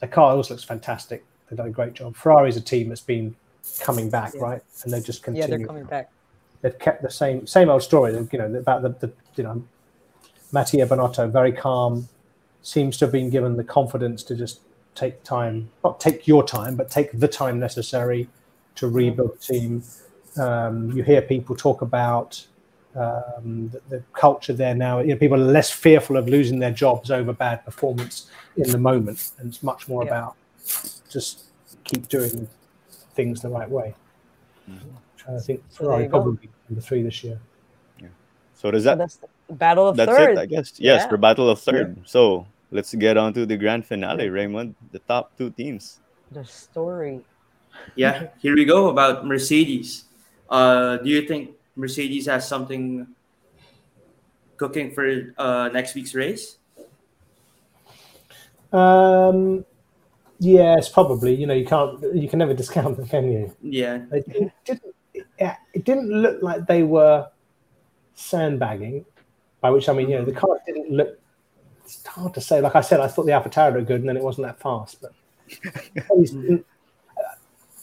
the car also looks fantastic. They've done a great job. Ferrari's a team that's been coming back, yeah. right? And they just continue. Yeah, they're coming back. They've kept the same same old story, you know, about the, the you know, Mattia Bonotto, very calm, seems to have been given the confidence to just take time, not take your time, but take the time necessary to rebuild the team. Um, you hear people talk about Um, the, the culture there now, you know, people are less fearful of losing their jobs over bad performance in the moment, and it's much more yeah. about just keep doing things the right way. Mm-hmm. So I think Ferrari so probably go. number three this year. Yeah. So does that? So that's the battle of that's third. It, I guess. Yes, yeah. the battle of third. Yeah. So let's get on to the grand finale, yeah. Raymond. The top two teams. The story. Yeah, here we go about Mercedes. Uh, do you think Mercedes has something cooking for uh, next week's race? Um, yes, probably. You know, you can't, you can never discount them, can you? Yeah. It didn't, it didn't look like they were sandbagging, by which I mean, you know, the car didn't look, it's hard to say. Like I said, I thought the AlphaTauri looked good and then it wasn't that fast. But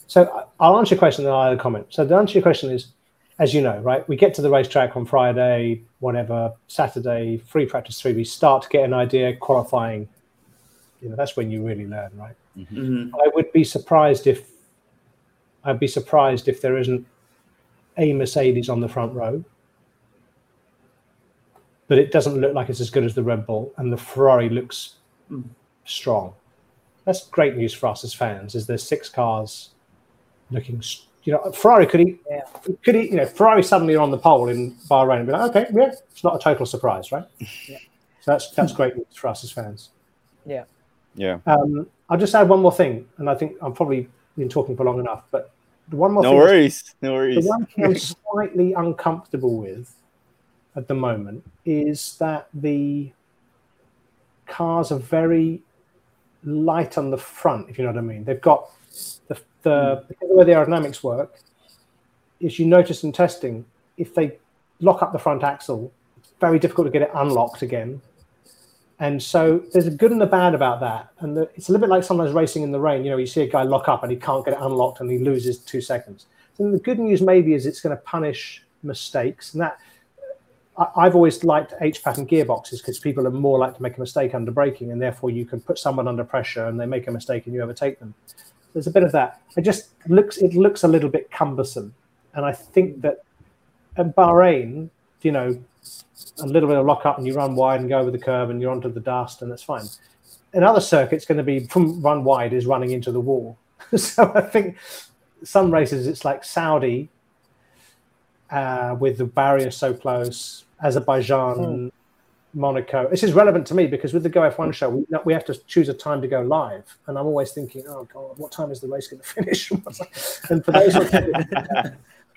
so I'll answer your question and I'll add a comment. So the answer to your question is, as you know, right, we get to the racetrack on Friday, whatever, Saturday, free practice three, we start to get an idea, qualifying, you know, that's when you really learn, right? Mm-hmm. I would be surprised if, I'd be surprised if there isn't a Mercedes on the front row, but it doesn't look like it's as good as the Red Bull, and the Ferrari looks mm. strong. That's great news for us as fans, is there's six cars looking strong. You know, Ferrari could eat, yeah. could eat, you know, Ferrari suddenly on the pole in Bahrain and be like, okay, yeah, it's not a total surprise, right? Yeah. So that's that's great news for us as fans. Yeah. Yeah. Um, I'll just add one more thing, and I think I've probably been talking for long enough, but the one more no thing. No worries. No worries. The one thing I'm slightly uncomfortable with at the moment is that the cars are very light on the front, if you know what I mean. They've got the The, the way the aerodynamics work is you notice in testing, if they lock up the front axle, it's very difficult to get it unlocked again. And so there's a good and a bad about that. And the, it's a little bit like sometimes racing in the rain. You know, you see a guy lock up and he can't get it unlocked and he loses two seconds. So the good news maybe is it's going to punish mistakes. And that I, I've always liked H-pattern gearboxes because people are more likely to make a mistake under braking, and therefore you can put someone under pressure and they make a mistake and you overtake them. There's a bit of that. It just looks it looks a little bit cumbersome. And I think that at Bahrain, you know, a little bit of lock up and you run wide and go over the curb and you're onto the dust and that's fine. Another circuit's going to be from run wide is running into the wall. So I think some races it's like Saudi uh, with the barrier so close, Azerbaijan, mm. Monaco. This is relevant to me because with the Go F one show, we, we have to choose a time to go live, and I'm always thinking, oh God, what time is the race going to finish? And for those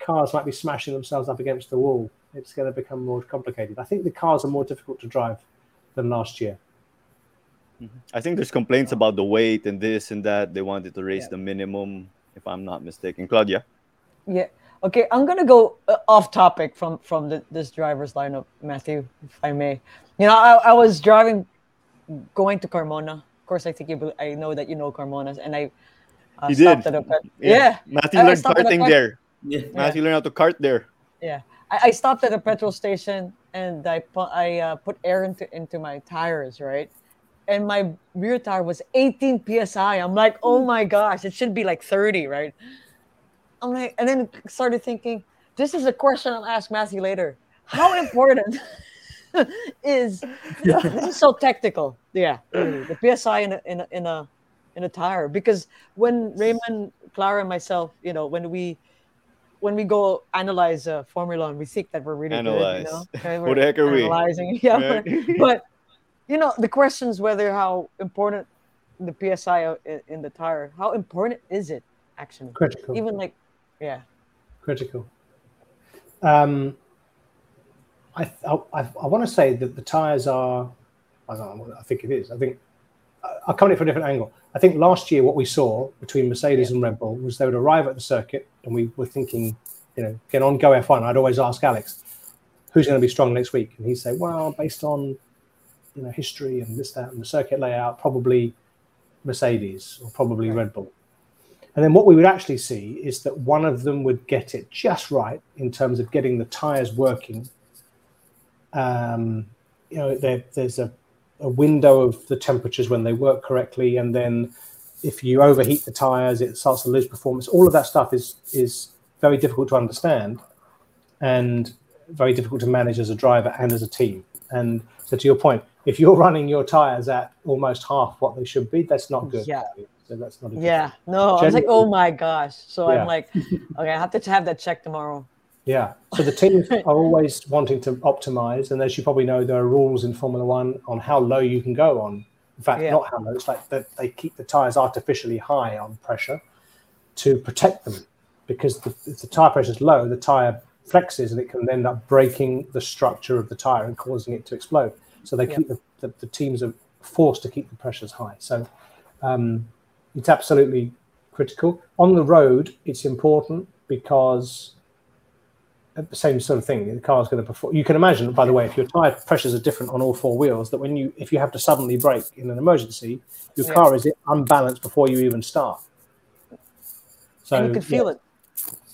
cars might be smashing themselves up against the wall. It's going to become more complicated. I think the cars are more difficult to drive than last year. I think there's complaints about the weight and this and that. They wanted to raise yeah. the minimum, if I'm not mistaken. Claudia? Yeah. Okay, I'm going to go off topic from, from the, this driver's lineup, Matthew, if I may. You know, I, I was driving, going to Carmona. Of course, I think you, I know that you know Carmona. And I Uh, he did. Yeah. yeah. Matthew I, learned I karting cart- there. Yeah. Matthew yeah. learned how to kart there. Yeah. I, I stopped at a petrol station and I put, I uh, put air into, into my tires, right? And my rear tire was eighteen P S I. I'm like, oh my gosh, it should be like thirty, right? I'm like, and then started thinking, this is a question I'll ask Matthew later. How important is, you know, this is so technical. Yeah. The P S I in a, in a, in a, in a tire, because when Raymond, Clara and myself, you know, when we, when we go analyze a formula and we think that we're really analyze. Good, you know, we're what the heck are analyzing. we? Yeah. Right? But, you know, the question's whether how important the P S I in the tire, how important is it actually? Critical. Even like, yeah. Critical. Um, I I, I, I want to say that the tires are, I don't know, I think it is. I think, I'll come at it from a different angle. I think last year what we saw between Mercedes yeah. and Red Bull was they would arrive at the circuit and we were thinking, you know, get on, go F one. I'd always ask Alex, who's going to be strong next week? And he'd say, well, based on, you know, history and this, that, and the circuit layout, probably Mercedes or probably right. Red Bull. And then what we would actually see is that one of them would get it just right in terms of getting the tyres working. Um, you know, there, there's a, a window of the temperatures when they work correctly. And then if you overheat the tyres, it starts to lose performance. All of that stuff is is very difficult to understand and very difficult to manage as a driver and as a team. And so to your point, if you're running your tyres at almost half what they should be, that's not good. Yeah. So that's not a good yeah. thing. No, Generally, I was like, oh my gosh. So yeah. I'm like, okay, I have to have that checked tomorrow. Yeah. So the teams are always wanting to optimize. And as you probably know, there are rules in Formula One on how low you can go on. In fact, yeah. not how low. It's like that they keep the tires artificially high on pressure to protect them, because the, if the tire pressure is low, the tire flexes and it can end up breaking the structure of the tire and causing it to explode. So they yeah. keep the, the, the teams are forced to keep the pressures high. So um, it's absolutely critical. On the road, it's important because the same sort of thing. The car's going to perform. You can imagine, by the way, if your tire pressures are different on all four wheels, that when you, if you have to suddenly brake in an emergency, your yeah. car is unbalanced before you even start. So and you can feel yeah. it.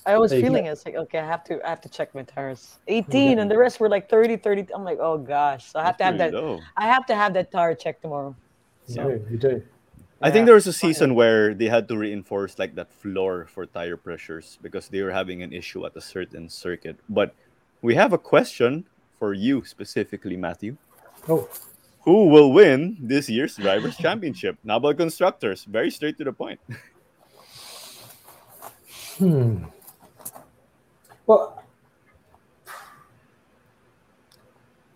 I was feeling go. it. It's like, okay, I have to, I have to check my tires. eighteen, yeah. and the rest were like thirty, thirty. I'm like, oh gosh, so I have That's to have that. Low. I have to have that tire checked tomorrow. So yeah, you do. Yeah. I think there was a season where they had to reinforce like that floor for tire pressures because they were having an issue at a certain circuit. But we have a question for you specifically, Matthew. Oh, who will win this year's Drivers' Championship? Not about constructors. Very straight to the point. Hmm. Well,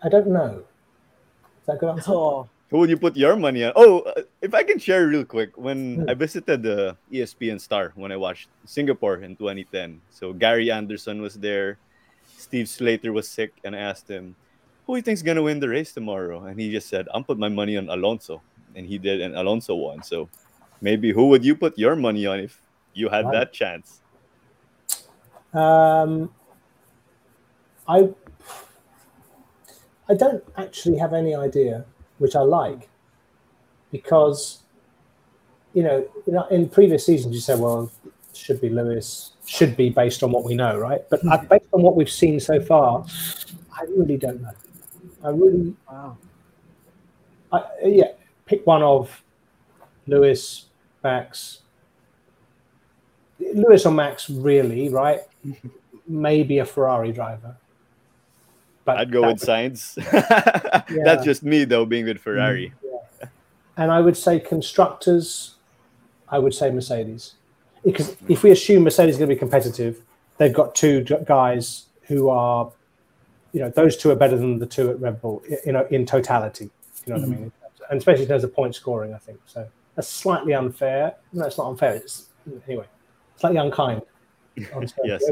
I don't know. Is that a good answer? Oh. Who would you put your money on? Oh, if I can share real quick, when I visited the E S P N Star when I watched Singapore in twenty ten. So Gary Anderson was there. Steve Slater was sick, and I asked him, who do you think is going to win the race tomorrow? And he just said, I'm putting my money on Alonso. And he did, and Alonso won. So maybe who would you put your money on if you had right. that chance? Um, I I don't actually have any idea, which I like, because you know, you know in previous seasons you said, well, it should be Lewis, should be based on what we know, right? But mm-hmm. based on what we've seen so far, I really don't know. I really, wow. I yeah, pick one of Lewis, Max. Lewis or Max, really, right? Maybe a Ferrari driver. But I'd go with would... Sainz. yeah. That's just me, though, being with Ferrari. Yeah. And I would say constructors, I would say Mercedes. Because if we assume Mercedes is going to be competitive, they've got two guys who are, you know, those two are better than the two at Red Bull, you know, in totality. You know mm-hmm. what I mean? And especially in terms of point scoring, I think. So that's slightly unfair. No, it's not unfair. It's, anyway. Slightly unkind. yes.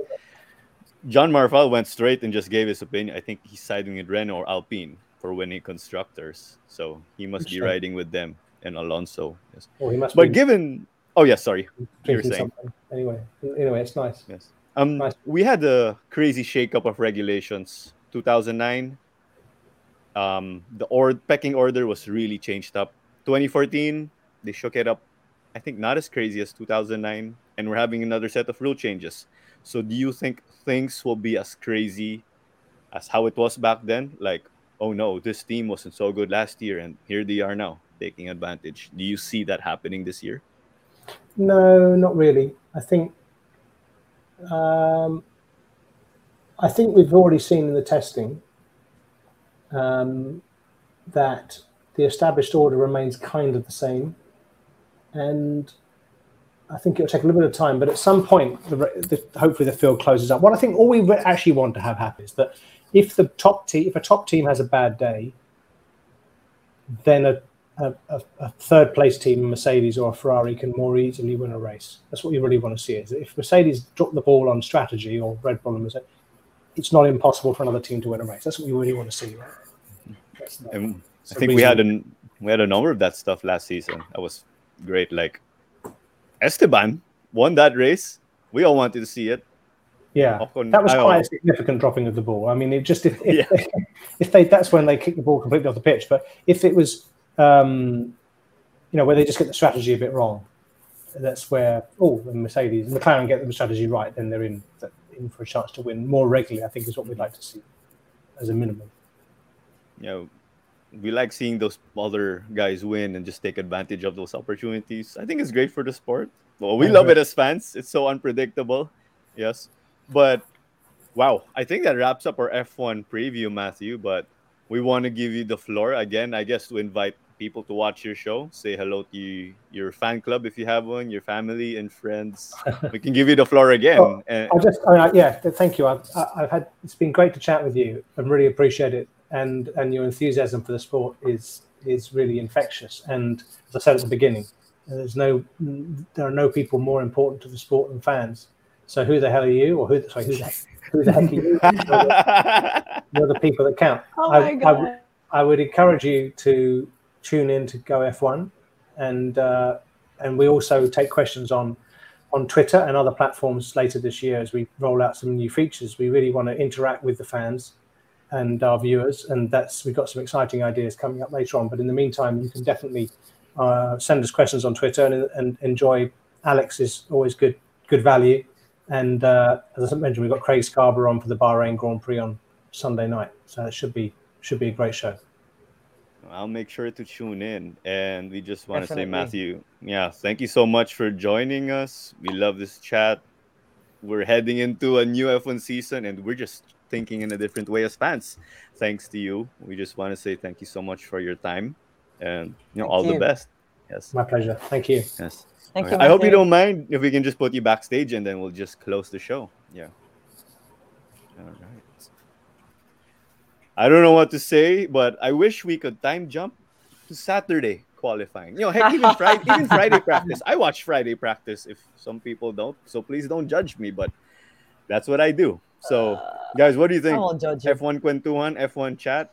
John Marfal went straight and just gave his opinion. I think he's siding with Renault or Alpine for winning constructors. So he must be riding with them and Alonso. Yes. Oh, he must but be given... Oh, yeah, sorry. You were saying. Something. Anyway, anyway, it's nice. Yes. Um, nice. We had a crazy shakeup of regulations. two thousand nine, um, the or- pecking order was really changed up. twenty fourteen, they shook it up I think not as crazy as two thousand nine, and we're having another set of rule changes. So do you think things will be as crazy as how it was back then? Like, oh no, this team wasn't so good last year, and here they are now taking advantage. Do you see that happening this year? No, not really. I think um, I think we've already seen in the testing um, that the established order remains kind of the same. And I think it'll take a little bit of time, but at some point, the, the, hopefully the field closes up. What I think all we actually want to have happen is that if the top team, if a top team has a bad day, then a, a, a third place team, a Mercedes or a Ferrari, can more easily win a race. That's what you really want to see, is that if Mercedes drop the ball on strategy, or Red Bull and Mercedes, it's not impossible for another team to win a race. That's what you really want to see. Right? That's not, and I think we had an we had a number of that stuff last season. That was great. Like, Esteban won that race. We all wanted to see it. Yeah, Ocon, that was quite know. a significant dropping of the ball. I mean, it just if, if, yeah. they, if they that's when they kick the ball completely off the pitch. But if it was, um, you know, where they just get the strategy a bit wrong, that's where oh, the Mercedes and McLaren get the strategy right, then they're in in for a chance to win more regularly. I think is what we'd like to see as a minimum. Yeah. We like seeing those other guys win and just take advantage of those opportunities. I think it's great for the sport. Well, we love it as fans. It's so unpredictable. Yes. But, wow, I think that wraps up our F one preview, Matthew. But we want to give you the floor again, I guess, to invite people to watch your show. Say hello to you, your fan club, if you have one, your family and friends. We can give you the floor again. Well, and- I just, I mean, yeah, thank you. I've, I've had, it's been great to chat with you. I really appreciate it. And and your enthusiasm for the sport is is really infectious. And as I said at the beginning, there's no there are no people more important to the sport than fans. So who the hell are you? Or who? Sorry, who the, who the heck are you? You're the people that count. Oh my I, God. I, I would encourage you to tune in to Go F one, and uh, and we also take questions on on Twitter and other platforms later this year as we roll out some new features. We really want to interact with the fans and our viewers, and that's we've got some exciting ideas coming up later on. But in the meantime, you can definitely uh, send us questions on Twitter and, and enjoy. Alex is always good, good value. And uh, as I mentioned, we've got Craig Scarborough on for the Bahrain Grand Prix on Sunday night, so it should be should be a great show. I'll make sure to tune in, and we just want definitely. to say, Matthew, yeah, thank you so much for joining us. We love this chat. We're heading into a new F one season, and we're just thinking in a different way as fans thanks to you. We just want to say thank you so much for your time, and you know thank all you. the best. Yes, my pleasure. Thank you. Yes, thank right. you. I hope you don't mind if we can just put you backstage and then we'll just close the show. Yeah, all right. I don't know what to say, but I wish we could time jump to Saturday qualifying. You know, heck, even Friday, even Friday practice. I watch Friday practice. If some people don't, so please don't judge me, but that's what I do. So, guys, what do you think? F one Kwentuhan, F one chat.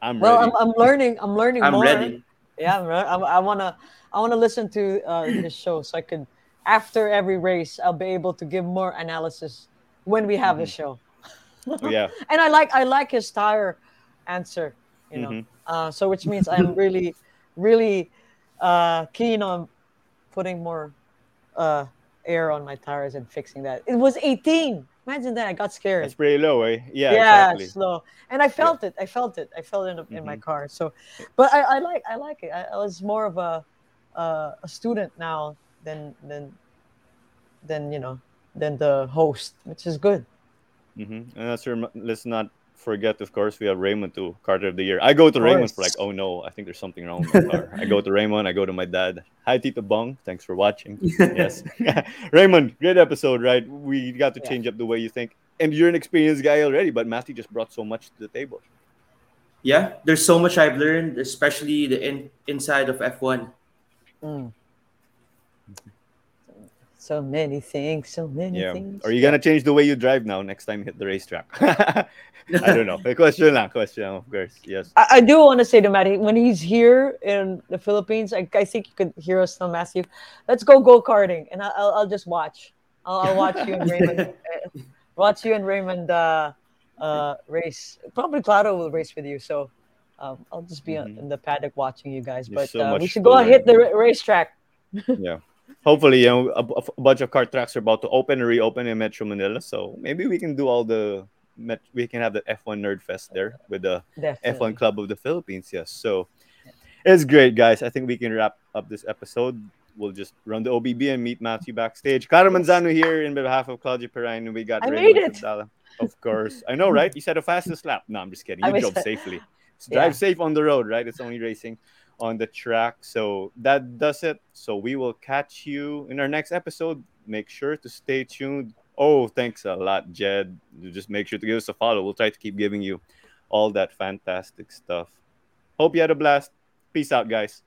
I'm well, ready. Well, I'm, I'm learning. I'm learning I'm more. Ready. Yeah, I'm ready. I want to I wanna listen to uh, this show so I could, after every race, I'll be able to give more analysis when we have mm-hmm. the show. Yeah. And I like I like his tire answer, you know. Mm-hmm. Uh, so, which means I'm really, really uh, keen on putting more uh, air on my tires and fixing that. It was eighteen. Imagine that. I got scared. It's pretty low, eh? Yeah, yeah, exactly. Slow. And I felt yeah. it. I felt it. I felt it in, in mm-hmm. my car. So, but I, I like, I like it. I, I was more of a, uh, a student now than, than, than you know, than the host, which is good. Mm-hmm. And that's rem- let's not forget, of course, we have Raymond to Carter of the Year. I go to Raymond for like, oh no, I think there's something wrong with my car. I go to Raymond. I go to my dad. Hi, Tito Bong. Thanks for watching. Yes. Raymond, great episode, right? We got to yeah. change up the way you think. And you're an experienced guy already, but Matthew just brought so much to the table. Yeah, there's so much I've learned, especially the in- inside of F one. Mm. So many things, so many yeah. things. Are you going to change the way you drive now next time you hit the racetrack? I don't know. Question, lang, question, of course. Yes. I, I do want to say to Matty, when he's here in the Philippines, I, I think you could hear us now, Matthew. Let's go go-karting, and I, I'll, I'll just watch. I'll, I'll watch you and Raymond. watch you and Raymond uh, uh, race. Probably Claudio will race with you, so um, I'll just be mm-hmm. in the paddock watching you guys. There's but so uh, we should go hit the r- racetrack. Yeah. Hopefully, you know, a, a bunch of car tracks are about to open and reopen in Metro Manila. So maybe we can do all the, met, we can have the F one Nerd Fest there with the Definitely. F one Club of the Philippines. Yes. So it's great, guys. I think we can wrap up this episode. We'll just run the O B B and meet Matthew backstage. Clara Manzano here in behalf of Claudia Perrine. We got I Raymond made it. Kandala. Of course. I know, right? You said a fastest lap. No, I'm just kidding. You drove safely. So drive yeah. safe on the road, right? It's only racing on the track. So that does it. So we will catch you in our next episode. Make sure to stay tuned. Oh, thanks a lot, Jed. Just make sure to give us a follow. We'll try to keep giving you all that fantastic stuff. Hope you had a blast. Peace out, guys.